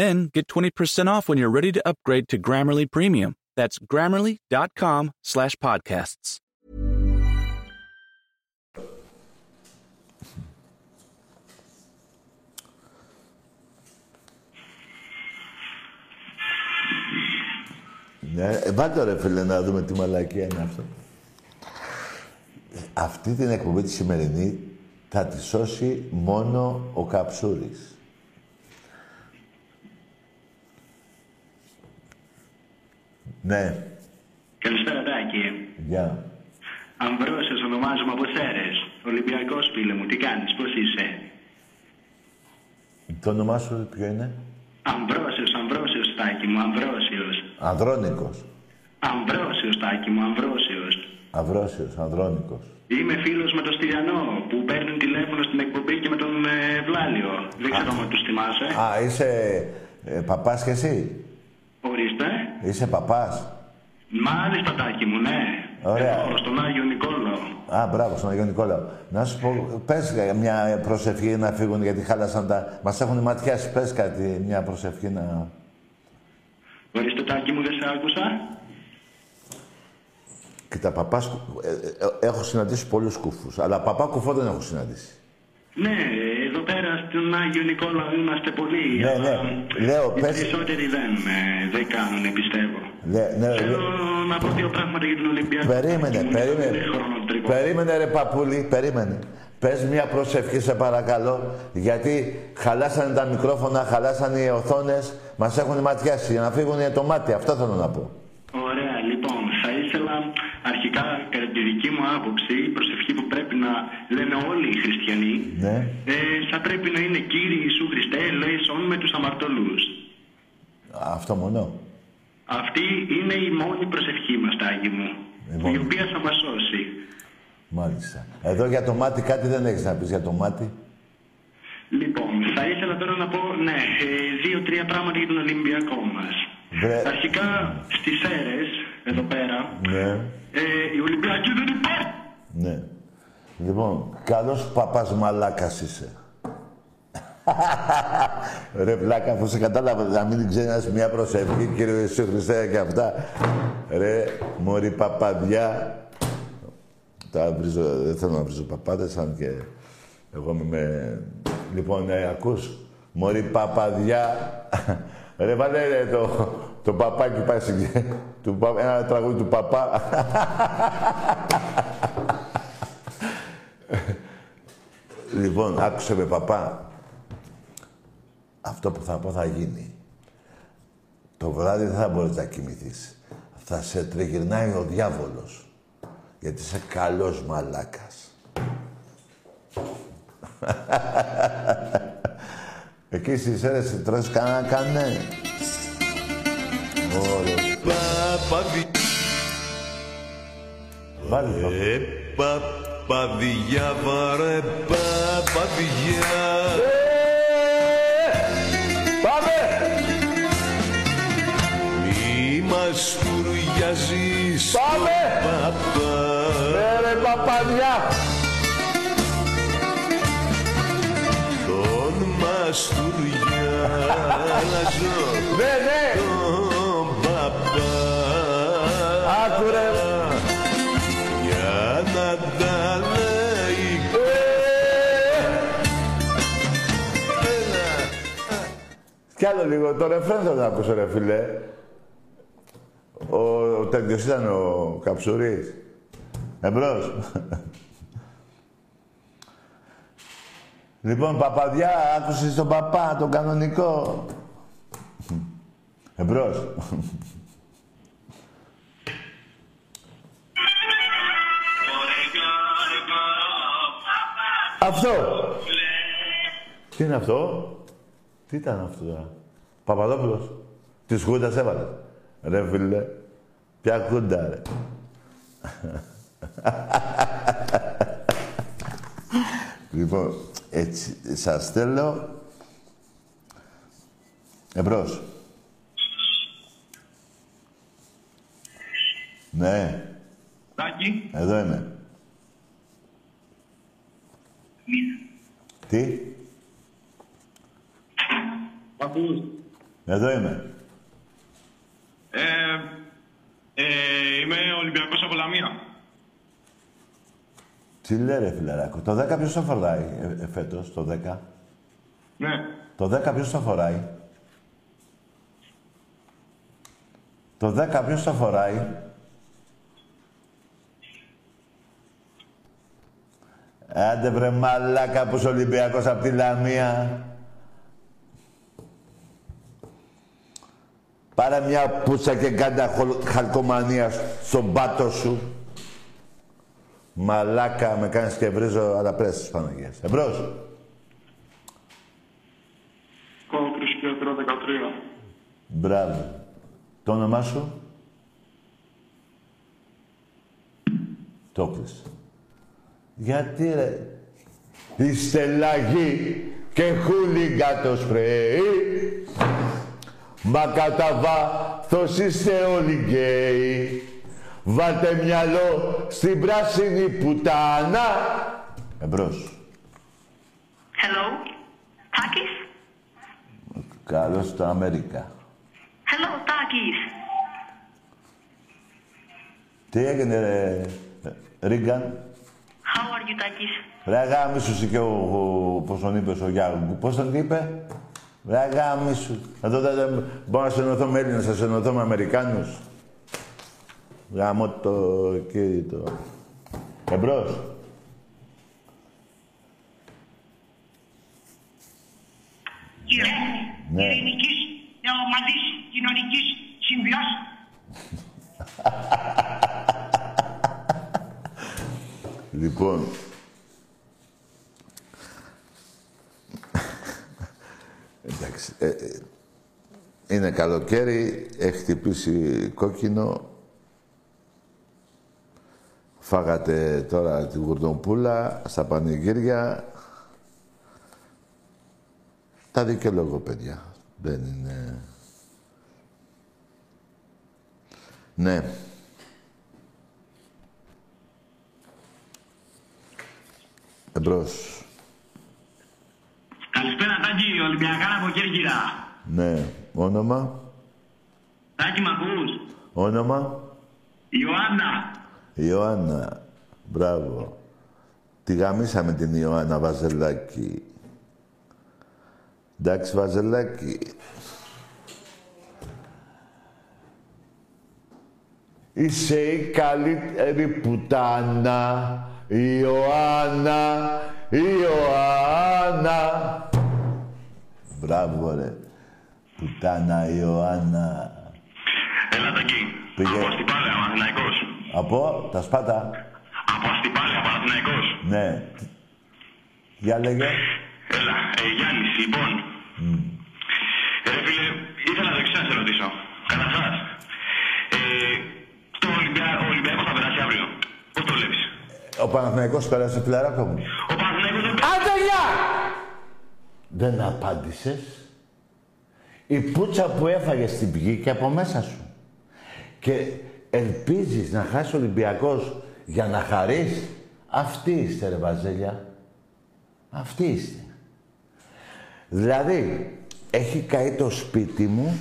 Then, get twenty percent off when you're ready to upgrade to Grammarly Premium. That's grammarly.com slash podcasts. Ναι, βάλτε ρε φίλε να δούμε τι μαλακία είναι αυτό. Αυτή την εκπομπή τη σημερινή θα τη σώσει μόνο ο Καψούρης. Ναι. Καλησπέρα, Τάκη. Γεια. Yeah. Αμβρόσιος ονομάζομαι από Σέρες. Ολυμπιακός, φίλε μου. Τι κάνεις, πώς είσαι? Το όνομά σου ποιο είναι? Αμβρόσιος, Αμβρόσιος, Τάκη μου, Αμβρόσιος. Ανδρώνικος. Αμβρόσιος, Τάκη μου, Αμβρόσιος. Αμβρόσιος, Ανδρώνικος. Είμαι φίλος με τον Στυλιανό που παίρνει τηλέφωνο στην εκπομπή και με τον ε, Βλάλιο. Δεν ξέρω αν τους θυμάσαι. Α, είσαι ε, παπάς και εσύ. Ορίστε. Είσαι παπάς. Μάλιστα, Τάκη μου, ναι. Ωραία. Εδώ, στον Άγιο Νικόλαο. Α, μπράβο, στον Άγιο Νικόλαο. Να σου πω, πες μια προσευχή να φύγουν γιατί χάλασαν τα... Μας έχουν ματιάσει, πες κάτι, μια προσευχή να... Ορίστε, Τάκη μου, δεν σε άκουσα. Κοίτα, παπάς... Ε, ε, έχω συναντήσει πολλούς κουφούς, αλλά παπά κουφό δεν έχω συναντήσει. Ναι, εδώ πέρα στον Άγιο Νικόλαο είμαστε πολλοί. Ναι, ναι. Λέω, οι πες... περισσότεροι δεν, δεν κάνουν, πιστεύω. Ναι, ναι, θέλω ναι. να πω δύο πράγματα για την Ολυμπιακή. Περίμενε, περίμενε. Περίμενε ρε παπούλη, περίμενε. Πες μια προσευχή σε παρακαλώ, γιατί χαλάσανε τα μικρόφωνα, χαλάσανε οι οθόνες, μας έχουν ματιάσει για να φύγουν το μάτι. Αυτό θέλω να πω. Ωραία, λοιπόν, θα ήθελα αρχικά κατά τη δική μου άποψη, η προσευχή που πρέπει να λένε όλοι οι χριστιανοί, ναι. ε, θα πρέπει να είναι Κύριε Ιησού Χριστέ, ελέησον με τους αμαρτωλούς. Αυτό μόνο. Αυτή είναι η μόνη προσευχή μας, Τάγη μου, η, η οποία θα μας σώσει. Μάλιστα. Εδώ για το μάτι κάτι δεν έχεις να πεις για το μάτι. Λοιπόν, θα ήθελα τώρα να πω, ναι, δύο-τρία πράγματα για τον Ολυμπιακό μας. Βρε... Αρχικά, στις Σέρες, εδώ πέρα, ναι. ε, η Ολυμπιακή δεν υπάρχει. Ναι. Λοιπόν, καλός παπάς μαλάκας είσαι. Ρε βλάκα, αφού σε κατάλαβα, να μην ξέρει μια προσευχή, Κύριε Ιησού Χριστέ και αυτά. Ρε, μωρή παπαδιά. Τα βρίζω, δεν θέλω να βρίζω παπάδες, αν και εγώ είμαι... Λοιπόν, ε, ακούς, μωρή παπαδιά. Ρε, βάλε ρε, το, το παπάκι πάει στην... Ένα τραγούδι του παπά. Λοιπόν, άκουσε με παπά. Αυτό που θα πω θα γίνει. Το βράδυ δεν θα μπορείς να κοιμηθείς. Θα σε τριγυρνάει ο διάβολος. Γιατί είσαι καλός μαλάκας. Εκεί στις αίρες τρως κανένα κανέ. Βάλε παπά. Παπαδιά, βαρε, παπαδιά. Πάμε! Μη μας τουριαζείς το παπά. Ρε παπαδιά! Τον μας τουριάζω. Ναι, ναι! Τον παπά. Άκουρε! Για να τα λέει. Κι άλλο λίγο, το ρεφρέν θα το ακούσω ρε φίλε. Ο, ο τέτοιος ήταν ο Καψουρής. Εμπρός. Λοιπόν, παπαδιά, άκουσες τον παπά, τον κανονικό. Εμπρός. Αυτό! Τι είναι αυτό? Τι ήταν αυτό τώρα? Παπαδόπουλος. Της χούντας έβαλε. Ρε φίλε. Ποια χούντα ρε. Λοιπόν, έτσι σας στέλνω. Εμπρός. Ναι. Τάκη. Εδώ είμαι. Τι? Ακούς. Εδώ είμαι. Ε, ε, είμαι Ολυμπιακός από Λαμία. Τι λέει ρε φιλαράκο. Το δέκα ποιος το φοράει ε, ε, φέτος, το δέκα. Ναι. Το δέκα ποιος το φοράει. Το δέκα ποιος το φοράει. Άντε βρε μαλάκα που είσαι Ολυμπιακός απ' τη Λαμία. Πάρε μια πούτσα και κάντα χαλκομανία στον πάτο σου. Μαλάκα με κάνεις και βρίζω αλλά πρέσεις της Παναγίας. Εμπρός. Κόκκρις Πέτρα δεκατρία. Μπράβο. Το όνομά σου. Το κλείς. Γιατί ρε, είστε λαγοί και χούλιγκα το σπρέι. Μα κατά βάθος είστε όλοι γκέι. Βάλτε μυαλό στην πράσινη πουτάνα. Εμπρός. Hello, Τάκης. Καλώς το Αμερικά. Hello, Τάκης. Τι έγινε ρε, Ρίγκαν. How are you, Τάκης? Ρε γάμισου και ο, ο, πώς τον είπες, ο Γιάνγκου. Πώς τον είπε? Ρε γάμισου. Εδώ δεν δε, μπορώ να σε ενωθώ με Έλληνες, να σε ενωθώ με Αμερικάνους. Γάμω το εκεί το... Εμπρός. Κύριε, ναι. Ειρηνικής, ομαδής, κοινωνικής συμβιώσης. Λοιπόν, εντάξει, ε, ε, είναι καλοκαίρι, έχει χτυπήσει κόκκινο. Φάγατε τώρα τη γουρδομπούλα στα πανηγύρια. Τα δικαιολογώ, παιδιά. Δεν είναι... Ναι. Εμπρός. Καλό Καλησπέρα Τάκη, Ολυμπιακάρα από Κέρκυρα. Ναι, όνομα. Τάκη μ' ακούς? Όνομα. Ιωάννα. Ιωάννα, μπράβο. Τη γαμίσαμε την Ιωάννα Βαζελάκη. Εντάξει Βαζελάκη. Είσαι η καλύτερη πουτάνα, Ιωάννα, Ιωάννα. Μπράβο ρε, πουτάνα Ιωάννα. Έλα Τακί, από Αστυπάλαια, Παναθηναϊκός. Από τα Σπάτα. Από Αστυπάλαια, Παναθηναϊκός. Ναι. Για λέγε. Έλα, ε, Γιάννης, λοιπόν. Mm. Ρε φίλε, ήθελα το εξής να σε ρωτήσω. Καταρχάς, ε, το Ολυμπια... ο Ολυμπιακός θα περάσει αύριο. Πώς το βλέπεις? Ο Παναθηναϊκός πέρασε, φιλαράκο μου. Ο Παναθηναϊκός δεν πέρασε. Άντε, γεια! Δεν απάντησες. Η πουτσα που έφαγες την βγήκε από μέσα σου. Και ελπίζεις να χάσει ο Ολυμπιακός για να χαρείς. Αυτή είστε, ρε Βαζέλια. Αυτή είστε. Δηλαδή, έχει καεί το σπίτι μου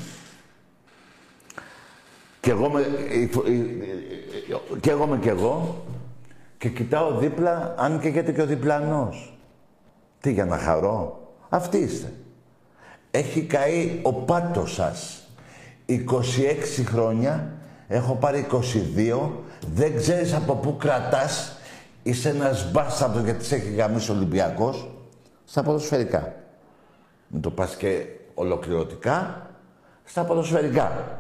και εγώ με, και εγώ, με και εγώ και κοιτάω δίπλα, αν και γιατί και ο διπλανός. Τι, για να χαρώ. Αυτοί είστε. Έχει καεί ο πάτος σας. είκοσι έξι χρόνια, έχω πάρει είκοσι δύο, δεν ξέρεις από πού κρατάς. Είσαι ένας μπάσταρδος γιατί σε έχει γαμίσει ο Ολυμπιακός. Στα ποδοσφαιρικά. Μην το πας και ολοκληρωτικά, στα ποδοσφαιρικά.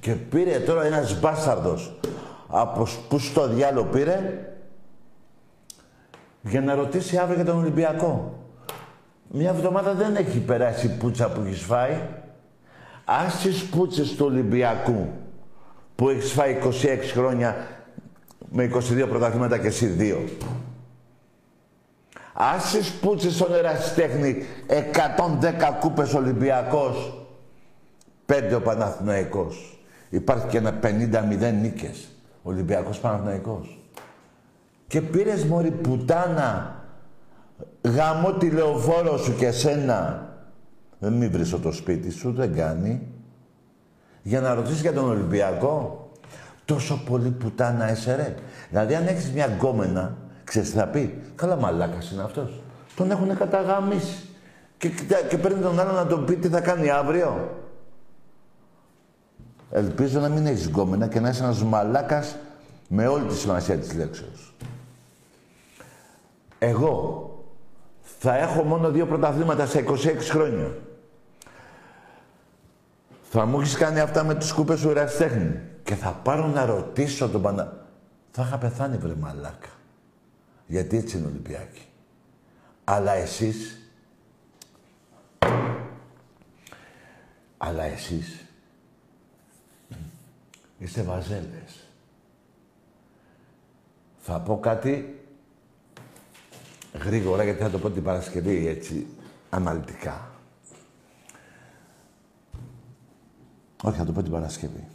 Και πήρε τώρα ένας μπάσταρδος από που στο διάλο πήρε για να ρωτήσει αύριο για τον Ολυμπιακό. Μια εβδομάδα δεν έχει περάσει η πουτσα που έχεις φάει. Ας τις πούτσες του Ολυμπιακού που έχεις φάει είκοσι έξι χρόνια με είκοσι δύο πρωταθλήματα και εσύ δύο. Ας τις πούτσες στον ερασιτέχνη, εκατόν δέκα κούπες Ολυμπιακός, πέντε ο Παναθηναϊκός. Υπάρχει και ένα πενήντα μηδέν νίκες. Ολυμπιακός Παναθηναϊκός. Και πήρες μωρή πουτάνα, γαμώ τη λεωφόρο σου και σένα. Δεν μη βρίσω το σπίτι σου, δεν κάνει. Για να ρωτήσεις για τον Ολυμπιακό. Τόσο πολύ πουτάνα είσαι ρε. Δηλαδή αν έχεις μια γκόμενα, ξέρεις τι θα πει. Καλά μαλάκας είναι αυτός. Τον έχουνε καταγαμίσει. Και, και παίρνει τον άλλο να τον πει τι θα κάνει αύριο. Ελπίζω να μην έχεις γκόμενα και να είσαι ένας μαλάκας με όλη τη σημασία της λέξεως. Εγώ θα έχω μόνο δύο πρωταθλήματα σε είκοσι έξι χρόνια. Θα μου έχεις κάνει αυτά με τις κούπες του ερασιτέχνη. Και θα πάρω να ρωτήσω τον Πανα... Θα είχα πεθάνει βρε μαλάκα. Γιατί έτσι είναι Ολυμπιακοί. Αλλά εσείς... Αλλά εσείς... Είστε βαζέλες. Θα πω κάτι... γρήγορα, γιατί θα το πω την Παρασκευή έτσι... αναλυτικά. Όχι, θα το πω την Παρασκευή.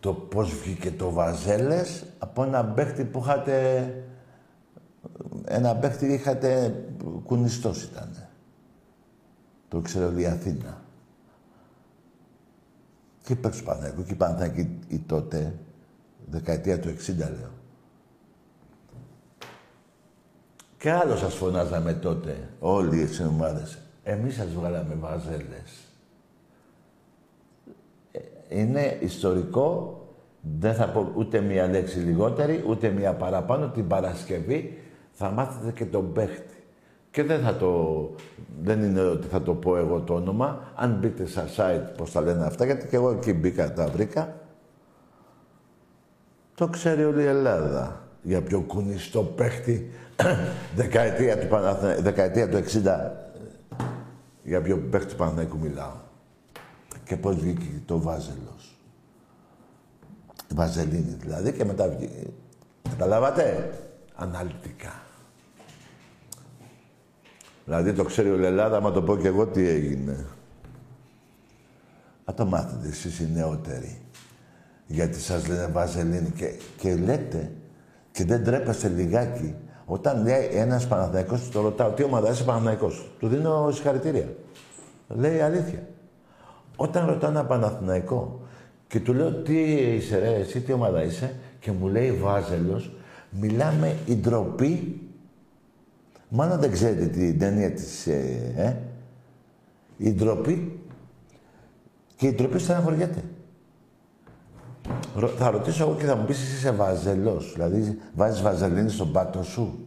Το πώς βγήκε το Βαζέλες από ένα παίχτη που είχατε... Ένα παίχτη είχατε... κουνιστός ήτανε. Το ξέρω η Αθήνα. Και υπέξω Πανθαϊκού. Και Πανθαϊκή η τότε, δεκαετία του εξήντα λέω. Και άλλο σας φωνάζαμε τότε, όλοι οι συνομάδες. Εμείς σας βγάλαμε Βαζέλες. Είναι ιστορικό, δεν θα πω ούτε μία λέξη λιγότερη, ούτε μία παραπάνω. Την Παρασκευή θα μάθετε και τον παίχτη. Και δεν θα το... δεν είναι ότι θα το πω εγώ το όνομα. Αν μπείτε στα site, πώς τα λένε αυτά, γιατί και εγώ εκεί μπήκα, τα βρήκα. Το ξέρει όλη η Ελλάδα. Για πιο κουνιστό παίχτη, δεκαετία του, Παναθ... δεκαετία του εξήντα, για πιο παίχτη του Παναθηναϊκού μιλάω. Και πώς βγήκε το Βάζελος. Βαζελίνη δηλαδή και μετά βγήκε. Καταλάβατε. Αναλυτικά. Δηλαδή το ξέρει όλη η Ελλάδα, άμα το πω και εγώ τι έγινε. Α, το μάθετε εσείς οι νεότεροι. Γιατί σας λένε Βαζελίνη και, και λέτε και δεν τρέπεστε λιγάκι Όταν λέει ένας Παναθηναϊκός, το ρωτάω, τι ομάδα είσαι Παναθηναϊκός, του δίνω συγχαρητήρια. Λέει αλήθεια. Όταν ρωτάω ένα Παναθηναϊκό και του λέω τι είσαι ρε, εσύ τι ομάδα είσαι, και μου λέει Βάζελος, μιλάμε η ντροπή. Μάλλον δεν ξέρετε την ταινία της, ε, ε. Η ντροπή και η ντροπή στεναχωριέται. Θα ρωτήσω εγώ και θα μου πεις εσύ είσαι βαζελός, δηλαδή βάζεις βαζελίνη στον πάτο σου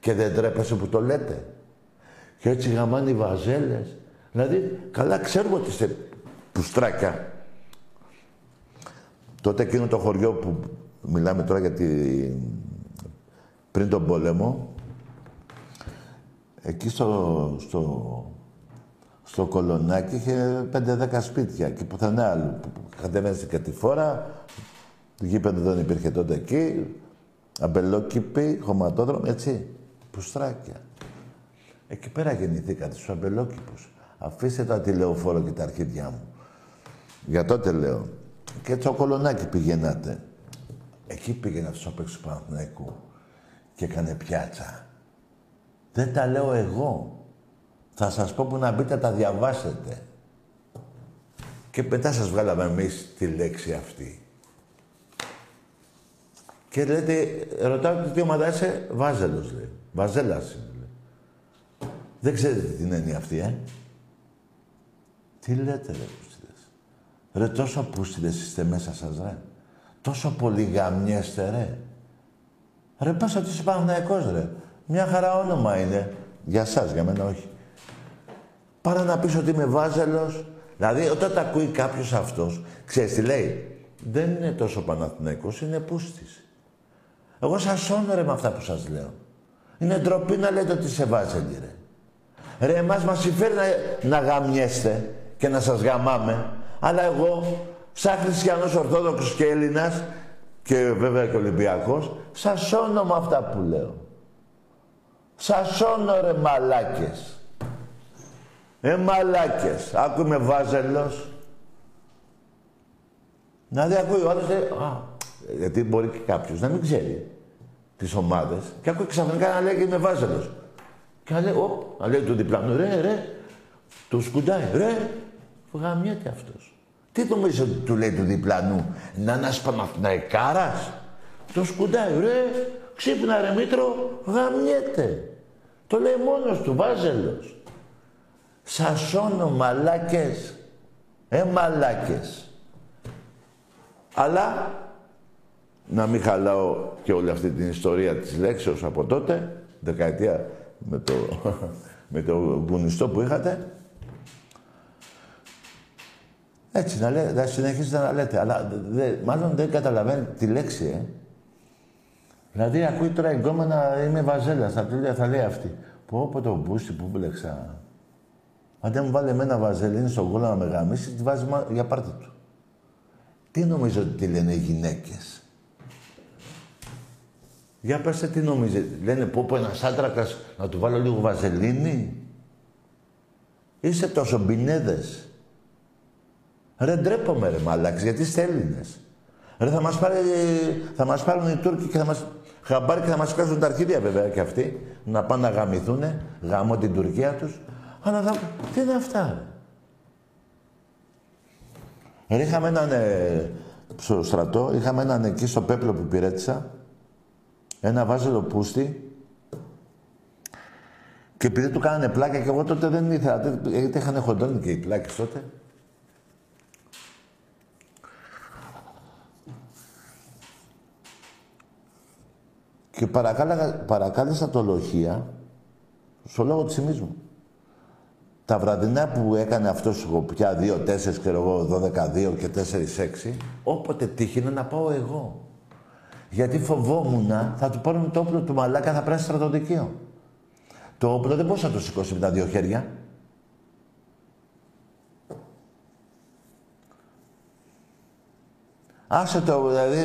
και δεν τρέπεσαι που το λέτε. Και έτσι γαμάνει οι βαζέλες. Δηλαδή, καλά ξέρουμε ότι είστε πουστράκια. Τότε εκείνο το χωριό που μιλάμε τώρα για τη... πριν τον πόλεμο, εκεί στο, στο, στο Κολονάκι είχε πέντε δέκα σπίτια και πουθενά άλλο. Κατεβαίνει στην Κατηφόρα, το γήπεδο δεν υπήρχε τότε εκεί, αμπελόκηποι, χωματόδρομο, έτσι, πουστράκια. Εκεί πέρα γεννηθήκατε στους αμπελόκηπους. Αφήστε τα τηλεοφόρο και τα αρχίδια μου. Για τότε λέω. Και έτσι ο Κολονάκι πηγαίνατε. Εκεί πήγαινα στους απ' έξω του Παναθηναϊκού και έκανε πιάτσα. Δεν τα λέω εγώ. Θα σας πω που να μπείτε, τα διαβάσετε. Και μετά σας βγάλαμε εμείς τη λέξη αυτή. Και λέτε, ρωτάω τι ομάδα είσαι, Βάζελος λέει. Βαζέλας είναι, λέει. Δεν ξέρετε την έννοια αυτή, ε. Τι λέτε ρε πούστιδες. Ρε τόσο πούστιδες είστε μέσα σας ρε. Τόσο πολύ γαμιέστε ρε. Ρε πας ότι είσαι Παναθηναϊκός ρε. Μια χαρά όνομα είναι. Για σας, για μένα όχι. Πάρα να πεις ότι είμαι Βάζελος. Δηλαδή, όταν τα ακούει κάποιος αυτός, ξέρεις τι λέει. Δεν είναι τόσο Παναθηναϊκός, είναι πούστης. Εγώ σας όνωρε με αυτά που σας λέω. Είναι ντροπή να λέτε ότι είσαι Βάζελη, ρε. Ρε, εμάς μας συμφέρει να, να γαμιέστε και να σας γαμάμε. Αλλά εγώ, σαν χριστιανός Ορθόδοξος και Έλληνας, και βέβαια και Ολυμπιακός, σας σώνω με αυτά που λέω. Σας σώνω, ρε μαλάκες. Ε, μαλάκες. Άκου είμαι Βάζελος. Δηλαδή, ακούει ο άλλος, λέει, α, γιατί μπορεί και κάποιος να μην ξέρει τις ομάδες. Και ακούει ξαφνικά να λέει και είμαι Βάζελος. Και να λέει, οπ, να λέει του διπλανού, ρε, ρε, του σκουντάει, ρε. Γαμιέται αυτός. Τι νομίζεις ότι του λέει του διπλανού, να ένας Παναθηναϊκάρας. Το σκουντάει, ρε, ξύπνα ρε Μήτρο, γαμιέται. Το λέει μόνος του, Βάζελος. Σας σώνω, μαλάκες. Ε, μαλάκες. Αλλά, να μην χαλάω και όλη αυτή την ιστορία της λέξεως από τότε, δεκαετία με το, με το γουνιστό που είχατε, έτσι να λέτε, να συνεχίσετε να λέτε, αλλά δε, μάλλον δεν καταλαβαίνει τη λέξη, ε. Δηλαδή, ακούει τώρα εγκόμενα, είμαι Βαζέλας, θα, θα λέει αυτή. Πω, πω το μπούστι που μπλεξα. Αν δεν μου βάλει εμένα βαζελίνη στον κόλλο να με γαμίσει, τη βάζει για πάρτι του. Τι νομίζω ότι τη λένε οι γυναίκες. Για πέστε τι νομίζετε. Λένε πω πω ένας άντρακας να του βάλω λίγο βαζελίνη. Είσαι τόσο μπινέδες. Ρε ντρέπομαι ρε μαλάξ, γιατί είστε Έλληνες. Ρε θα μας, πάρει, θα μας πάρουν οι Τούρκοι και θα μας χαμπάρει και θα μας κράζουν τα αρχίδια βέβαια και αυτοί. Να πάνε να γαμηθούνε, γαμώ την Τουρκία τους. Αλλά θα... τι είναι αυτά, ρε. Είχαμε έναν, ε, στο στρατό, είχαμε έναν εκεί στο Πέπλο που υπηρέτησα, ένα Βάζελο πούστη και επειδή του κάνανε πλάκα και εγώ τότε δεν ήθελα, γιατί είχανε χοντώνει και οι πλάκες τότε. Και παρακάλεσα το λοχεία στο λόγο της ημής μου. Τα βραδινά που έκανε αυτός εγώ πια δύο τέσσερα, ξέρω εγώ, δώδεκα δύο και τέσσερα έξι, όποτε τύχαινε να πάω εγώ. Γιατί φοβόμουν θα του πάρουν το όπλο του μαλάκα, θα πράσει στρατοδικείο. Το όπλο δεν μπορούσα να το σηκώσει με τα δύο χέρια. Άσε το, δηλαδή...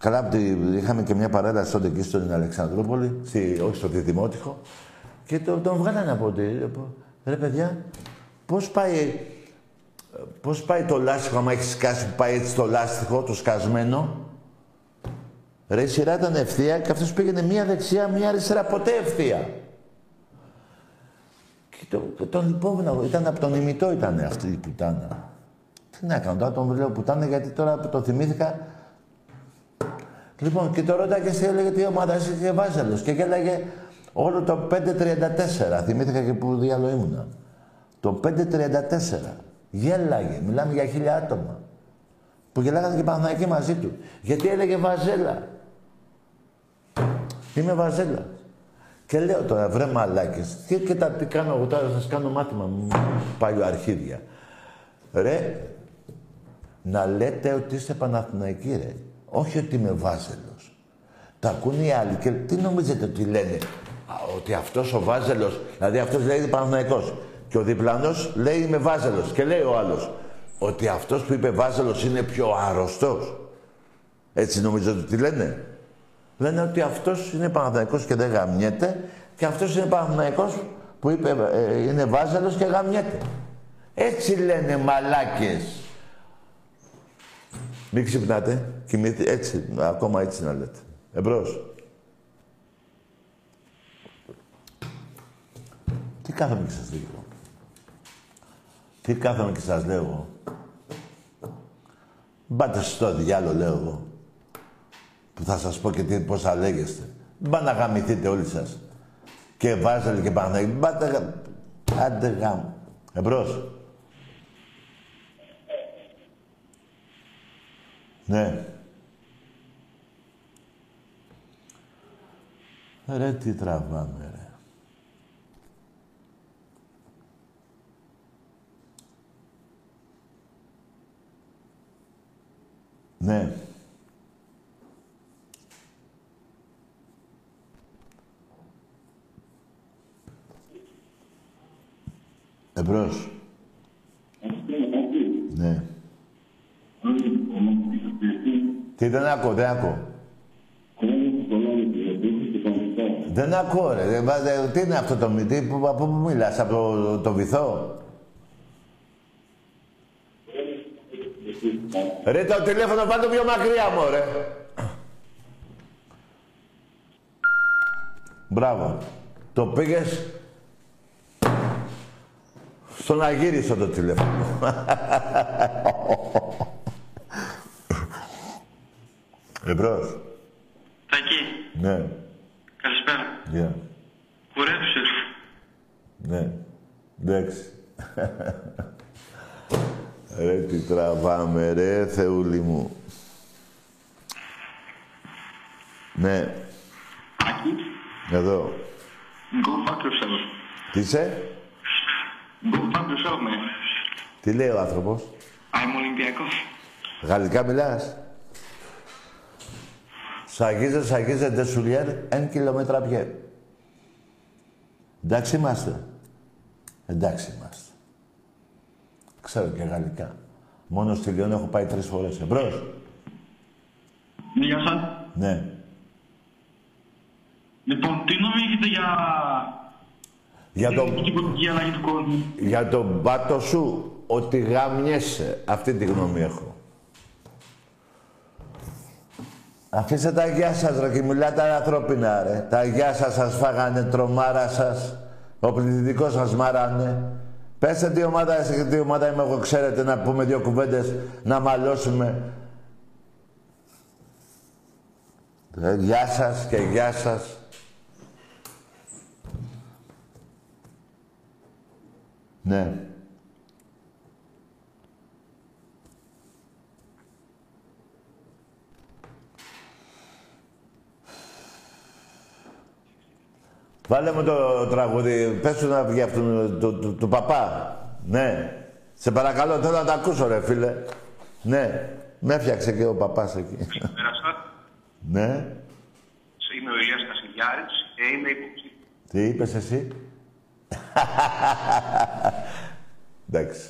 Καλά, είχαμε και μια παρέλαση τότε εκεί στην Αλεξανδρούπολη, στη, όχι στο Δημότυχο, και το, τον βγάλανε από τη... Ρε παιδιά, πώς πάει, πώς πάει το λάστιχο, άμα έχει σκάσει, πάει έτσι το λάστιχο, το σκασμένο. Ρε, η σειρά ήταν ευθεία και αυτός πήγαινε μία δεξιά, μία αριστερά, ποτέ ευθεία. Και το, τον υπόμενο, ήταν από τον ημιτό ήταν αυτή η πουτάνα. Τι να κάνω, τώρα τον λέω πουτάνα γιατί τώρα που το θυμήθηκα. Λοιπόν, και το ρώταγε και έλεγε τι ομάδα είσαι και βάζελος. Και έλεγε όλο το πέντε τριάντα τέσσερα, θυμήθηκα και που διάλο ήμουνα. Το πέντε τριάντα τέσσερα, γέλαγε, μιλάμε για χίλια άτομα. Που γελάγανε και Παναθηναϊκοί μαζί του. Γιατί έλεγε βαζέλα. Είμαι βαζέλα. Και λέω τώρα, βρε μαλάκες, τι και τα τι κάνω εγώ τώρα, σας κάνω μάθημα, παλιοαρχίδια. Ρε, να λέτε ότι είστε Παναθηναϊκοί, ρε. Όχι ότι είμαι βάζελος. Τα ακούνε οι άλλοι και τι νομίζετε ότι λένε. Ότι αυτός ο βάζελος, δηλαδή αυτός λέει Παναθηναϊκός. Και ο διπλανός λέει είμαι βάζελος και λέει ο άλλος. Ότι αυτός που είπε βάζελος είναι πιο άρρωστος. Έτσι νομίζω ότι τι λένε. Λένε ότι αυτός είναι Παναθηναϊκός και δεν γαμιέται και αυτός είναι Παναθηναϊκός που είπε ε, είναι βάζελος και γαμιέται. Έτσι λένε μαλάκες. Μην ξυπνάτε. Κοιμήθηκε έτσι, ακόμα έτσι να λέτε. Εμπρός. Τι κάθομαι και σας λέω. Τι κάθομαι και σας λέω εγώ. Μπάτε στο διάλογο, λέω εγώ. Που θα σας πω και τι, πώς θα λέγεστε. Μπα να γαμηθείτε όλοι σας. Και Βάζελ και Παναγιώτη. Μπάτε γα... Άντε γαμ. Εμπρός. Ναι. Ρε, τι τραβάμε, ρε. Ναι. Εμπρός. Ναι. Τι, δεν ακούω, δεν ακούω. Δεν ακούω, ρε. Τι είναι αυτό το μυθί, από πού μιλάς, από το, το βυθό. Ρε, το τηλέφωνο πάνε το πιο μακριά, μωρέ. Μπράβο. Το πήγες... στον αγύρισο το τηλέφωνο. Εμπρός. Τακί. Ναι. Καλησπέρα. Γεια. Yeah. Κουρέψεις. Ναι. Εντάξει. Ρε τι τραβάμε, ρε Θεούλη μου. Ναι. Τακί. Εδώ. Γκοφάκρυψα. Τι είσαι. Γκοφάκρυψα με. Τι λέει ο άνθρωπος. Α, είμαι Ολυμπιακός. Γαλλικά μιλάς. Σαγίζε, σαγίζε, ντε σουλιέρ, εν κιλομέτρα πιέ. Εντάξει είμαστε. Εντάξει είμαστε. Ξέρω και γαλλικά. Μόνο στη Λιόν έχω πάει τρεις φορές. Εμπρός. Γεια σας. Ναι. Λοιπόν, τι νομίζετε για... για την το... πολιτική αλλαγή του κόσμου. Για τον μπάτο σου, ότι γαμιέσαι. Αυτή τη γνώμη έχω. Αφήστε τα γεια σας, ρε, και μιλάτε ανθρώπινα, ρε. Τα γεια σας σας φάγανε, τρομάρα σας. Ο πληθυντικός σας μάρανε. Πέστε τι ομάδα είσαι και τι ομάδα είμαι εγώ, ξέρετε, να πούμε δύο κουβέντες, να μαλώσουμε. Ρε, γεια σας και γεια σας. Ναι. Βάλε μου το τραγούδι, πες του να βγει αυτού του το, παπά. Ναι. Σε παρακαλώ, θέλω να τα ακούσω, ρε φίλε. Ναι. Με έφτιαξε και ο παπάς εκεί. Καλησπέρα σας. Ναι. Είμαι ο Ηλίας Κασιγιάρης και είμαι υποψήφιος. Τι είπες εσύ. Εντάξει.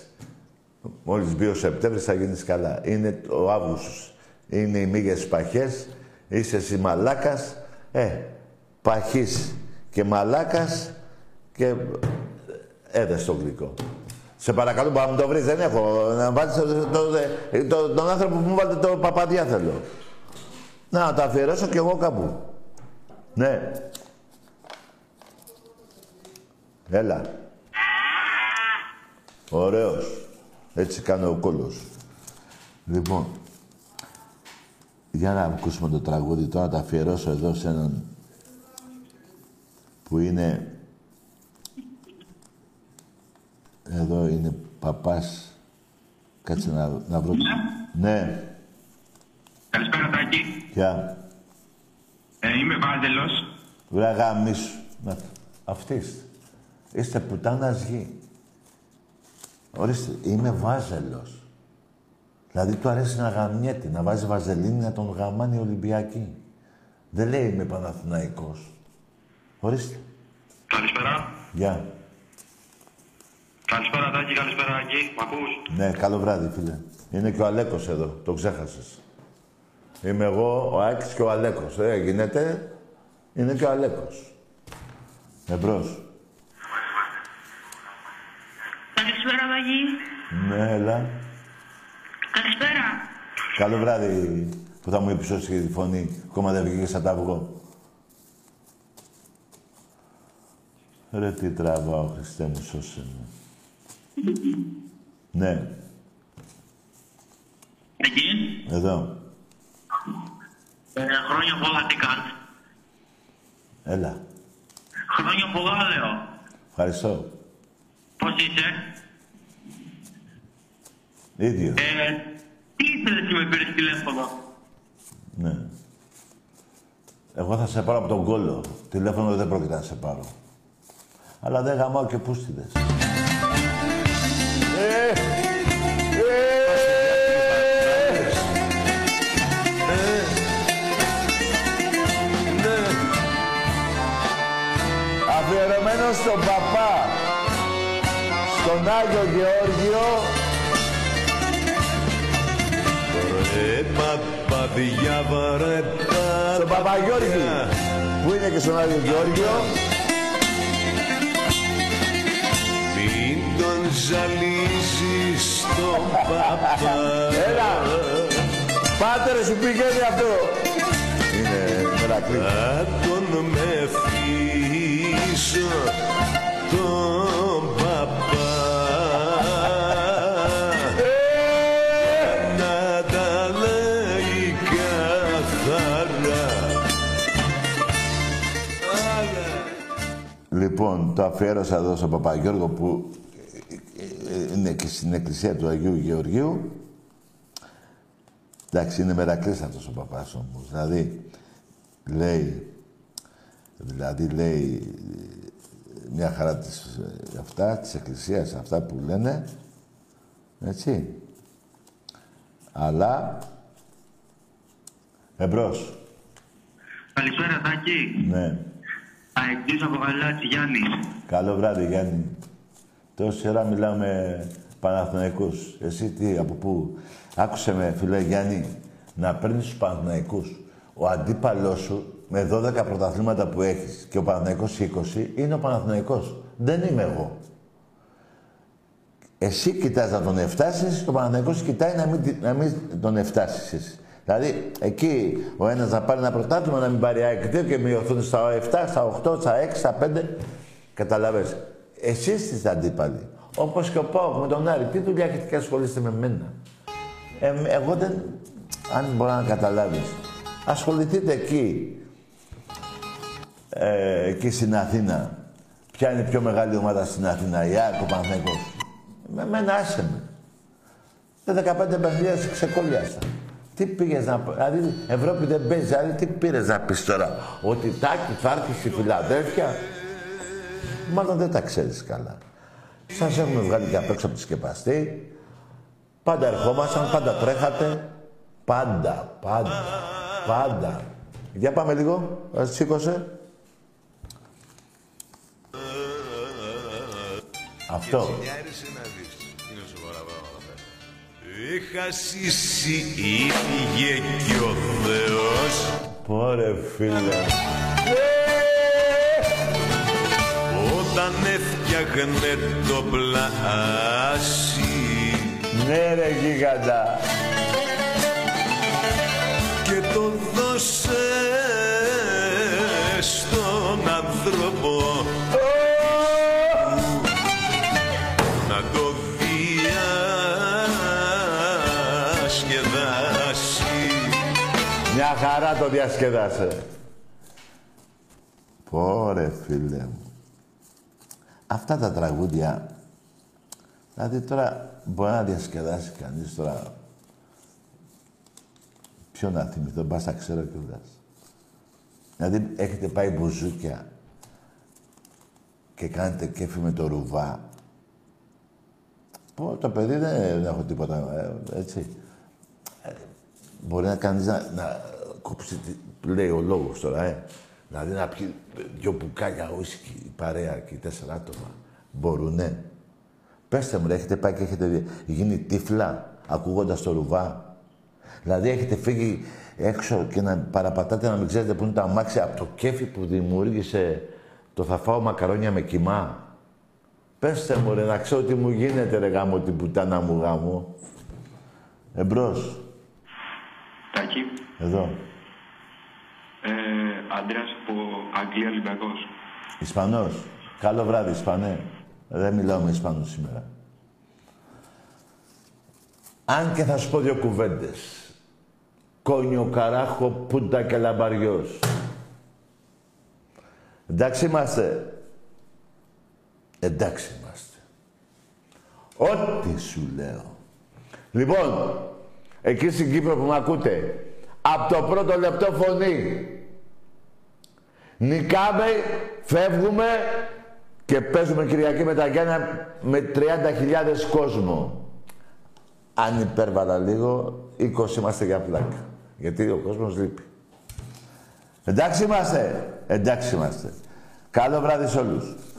Μόλις μπει ο Σεπτέμβρης θα γίνεις καλά. Είναι ο Αύγουστος. Είναι οι μύγες παχές. Είσαι εσύ μαλάκας. Ε, παχής. Και μαλάκας και έδες το γλυκό. Σε παρακαλώ, μπορεί να μου το βρεις, δεν έχω. Να βάλεις το, το, το, τον άνθρωπο που μου βάλετε το παπαδιάθελο. Να τα αφιερώσω κι εγώ κάπου. Ναι. Έλα. Ωραίος. Έτσι κάνει ο κόλλος. Λοιπόν, για να ακούσουμε το τραγούδι τώρα, να τα αφιερώσω εδώ σε έναν που είναι... Εδώ είναι παπάς. Κάτσε να, να βρω... Ναι. Ναι. Καλησπέρα Τάκη. Γεια. Ε, είμαι Βάζελος. Βρε γαμίσου. Αυτής. Είστε πουτάνας γη. Ορίστε, είμαι Βάζελος. Δηλαδή του αρέσει να γαμιέται, να βάζει βαζελίνη, να τον γαμάνει Ολυμπιακή. Δεν λέει είμαι Παναθηναϊκός. Ορίστε. Καλησπέρα. Γεια. Καλησπέρα Τάκη, καλησπέρα Αγγί. Μ' ακούς? Ναι, καλό βράδυ φίλε. Είναι και ο Αλέκος εδώ, το ξέχασες. Είμαι εγώ, ο Άκης και ο Αλέκος. Ε, γίνεται, είναι και ο Αλέκος. Εμπρός. Καλησπέρα Αγγί. Ναι, έλα. Καλησπέρα. Καλό βράδυ που θα μου επισώσει τη φωνή. Ακόμα δεν βγήκες σαν τα αυγό. Ρε τι τραβάω, Χριστέ μου, σώσε με. Ναι. Εκεί. Εδώ. Ε, χρόνια πολλά, τι κάνεις? Έλα. Χρόνια πολλά, λέω. Ευχαριστώ. Πώς είσαι? Ίδιο. Ε, τι ήθελες και με πήρες τηλέφωνο? Ναι. Εγώ θα σε πάρω από τον κόλλο. Τηλέφωνο δεν πρόκειται να σε πάρω. Αλλά δεν γαμάω και πούστιδες. Αφιερωμένο στον παπά, στον Άγιο Γεώργιο. Ρε παπαδιά βαρετά. Στον Παπαγιώργη, που είναι και στον Άγιο Γεώργιο. Μην τον ζαλίζεις στον παπά. Έλα, πάτερ σου πηγαίνει αυτό. Είναι μερακλή. Θα τον με φύσω τον παπά. Να τα λέει καθαρά. Λοιπόν, το αφιέρωσα εδώ στον Παπαγιώργο που είναι και στην εκκλησία του Αγίου Γεωργίου. Εντάξει, είναι μερακλής αυτός ο παπάς όμως. Δηλαδή, λέει, δηλαδή λέει μια χαρά της, αυτά, της εκκλησίας, αυτά που λένε, έτσι. Αλλά, εμπρός. Καλησπέρα, Τάκη. Ναι. Αεκτής από Γαλάτσι, Γιάννης. Καλό βράδυ, Γιάννη. Τόση ώρα μιλάμε Παναθηναϊκούς. Εσύ τι, από πού? Άκουσε με, φίλε Γιάννη, να παίρνεις τους Παναθηναϊκούς. Ο αντίπαλός σου, με δώδεκα πρωταθλήματα που έχεις και ο Παναθηναϊκός είκοσι, είναι ο Παναθηναϊκός. Δεν είμαι εγώ. Εσύ κοιτάς να τον εφτάσεις, το Παναθηναϊκός κοιτάει να μην, να μην τον εφτάσεις εσύ. Δηλαδή, εκεί ο ένας να πάρει ένα πρωτάθλημα, να μην πάρει άκρη και μειωθούν στα εφτά, στα οκτώ, στα έξι, στα πέντε. Καταλάβες. Εσείς είστε αντίπαλοι. Όπως και ο Πάοκ με τον Άρη. Τι δουλειά και τι ασχολείστε με μένα. Ε, εγώ δεν... Αν μπορώ να καταλάβεις. Ασχοληθείτε εκεί. Ε, εκεί στην Αθήνα. Ποια είναι η πιο μεγάλη ομάδα στην Αθήνα? Η ΑΕΚ, ο Παναθηναϊκός. Με μένα άσε με. Τα δεκαπέντε παιχνίδια σε ξεκόλιασα. Τι πήγες να πει, δηλαδή Ευρώπη δεν παίζει, δηλαδή τι πήρες να πεις τώρα? Ότι Τάκη θα έρθει στη Φιλαδέλφια. Μάλλον δεν τα ξέρεις καλά. Σας έχουμε βγάλει και απ' έξω από τη σκεπαστή. Πάντα ερχόμασταν, πάντα τρέχατε. Πάντα, πάντα, πάντα. Για πάμε λίγο, ας σήκωσε. Αυτό. Είχα σύσει ήδη και ο Θεός. Πόρε φίλε. Όταν έφτιαχνε το πλάσι. Ναι ρε γίγαντα. Και το δω έδωσες στον άνθρωπο να το διασκεδάσει. Μια χαρά το διασκεδάσε. Ωρε φίλε μου. Αυτά τα τραγούδια, δηλαδή τώρα μπορεί να διασκεδάσει κανείς τώρα. Ποιο να θυμηθώ, μπας τα ξέρω κιόλας. Δηλαδή έχετε πάει μπουζούκια και κάνετε κέφι με το ρουβά. Πω, το παιδί δεν έχω τίποτα, έτσι. Μπορεί να κανείς να, να κόψει, λέει ο λόγος τώρα, ε. Δηλαδή να πιει δυο μπουκάλια ουίσκι, η παρέα και οι τέσσερα άτομα. Μπορούνε. Πέστε μου, έχετε πάει και έχετε γίνει τύφλα ακούγοντας το ρουβά. Δηλαδή έχετε φύγει έξω και να παραπατάτε να μην ξέρετε πού είναι τα αμάξια από το κέφι που δημιούργησε το θα φάω μακαρόνια με κιμά. Πέστε μου, ρε, να ξέρω τι μου γίνεται, ρε γάμο, την πουτάνα μου γάμο. Εμπρός. Τάκη. Εδώ. Ε, Αντρέας από Αγγλία, Ολυμπιακός. Ισπανός. Καλό βράδυ, Ισπανέ. Δεν μιλάω με Ισπανούς σήμερα. Αν και θα σου πω δύο κουβέντες. Κόνιο, καράχο, πούντα και λαμπαριός. Εντάξει είμαστε. Εντάξει είμαστε. Ό,τι σου λέω. Λοιπόν, εκεί στην Κύπρο που με ακούτε, από το πρώτο λεπτό φωνή. Νικάμε, φεύγουμε και παίζουμε Κυριακή με τα Γιάννα με τριάντα χιλιάδες κόσμο. Αν υπέρβαλα λίγο, είκοσι είμαστε για πλάκα. Γιατί ο κόσμος λείπει. Εντάξει είμαστε. Εντάξει είμαστε. Καλό βράδυ σε όλους.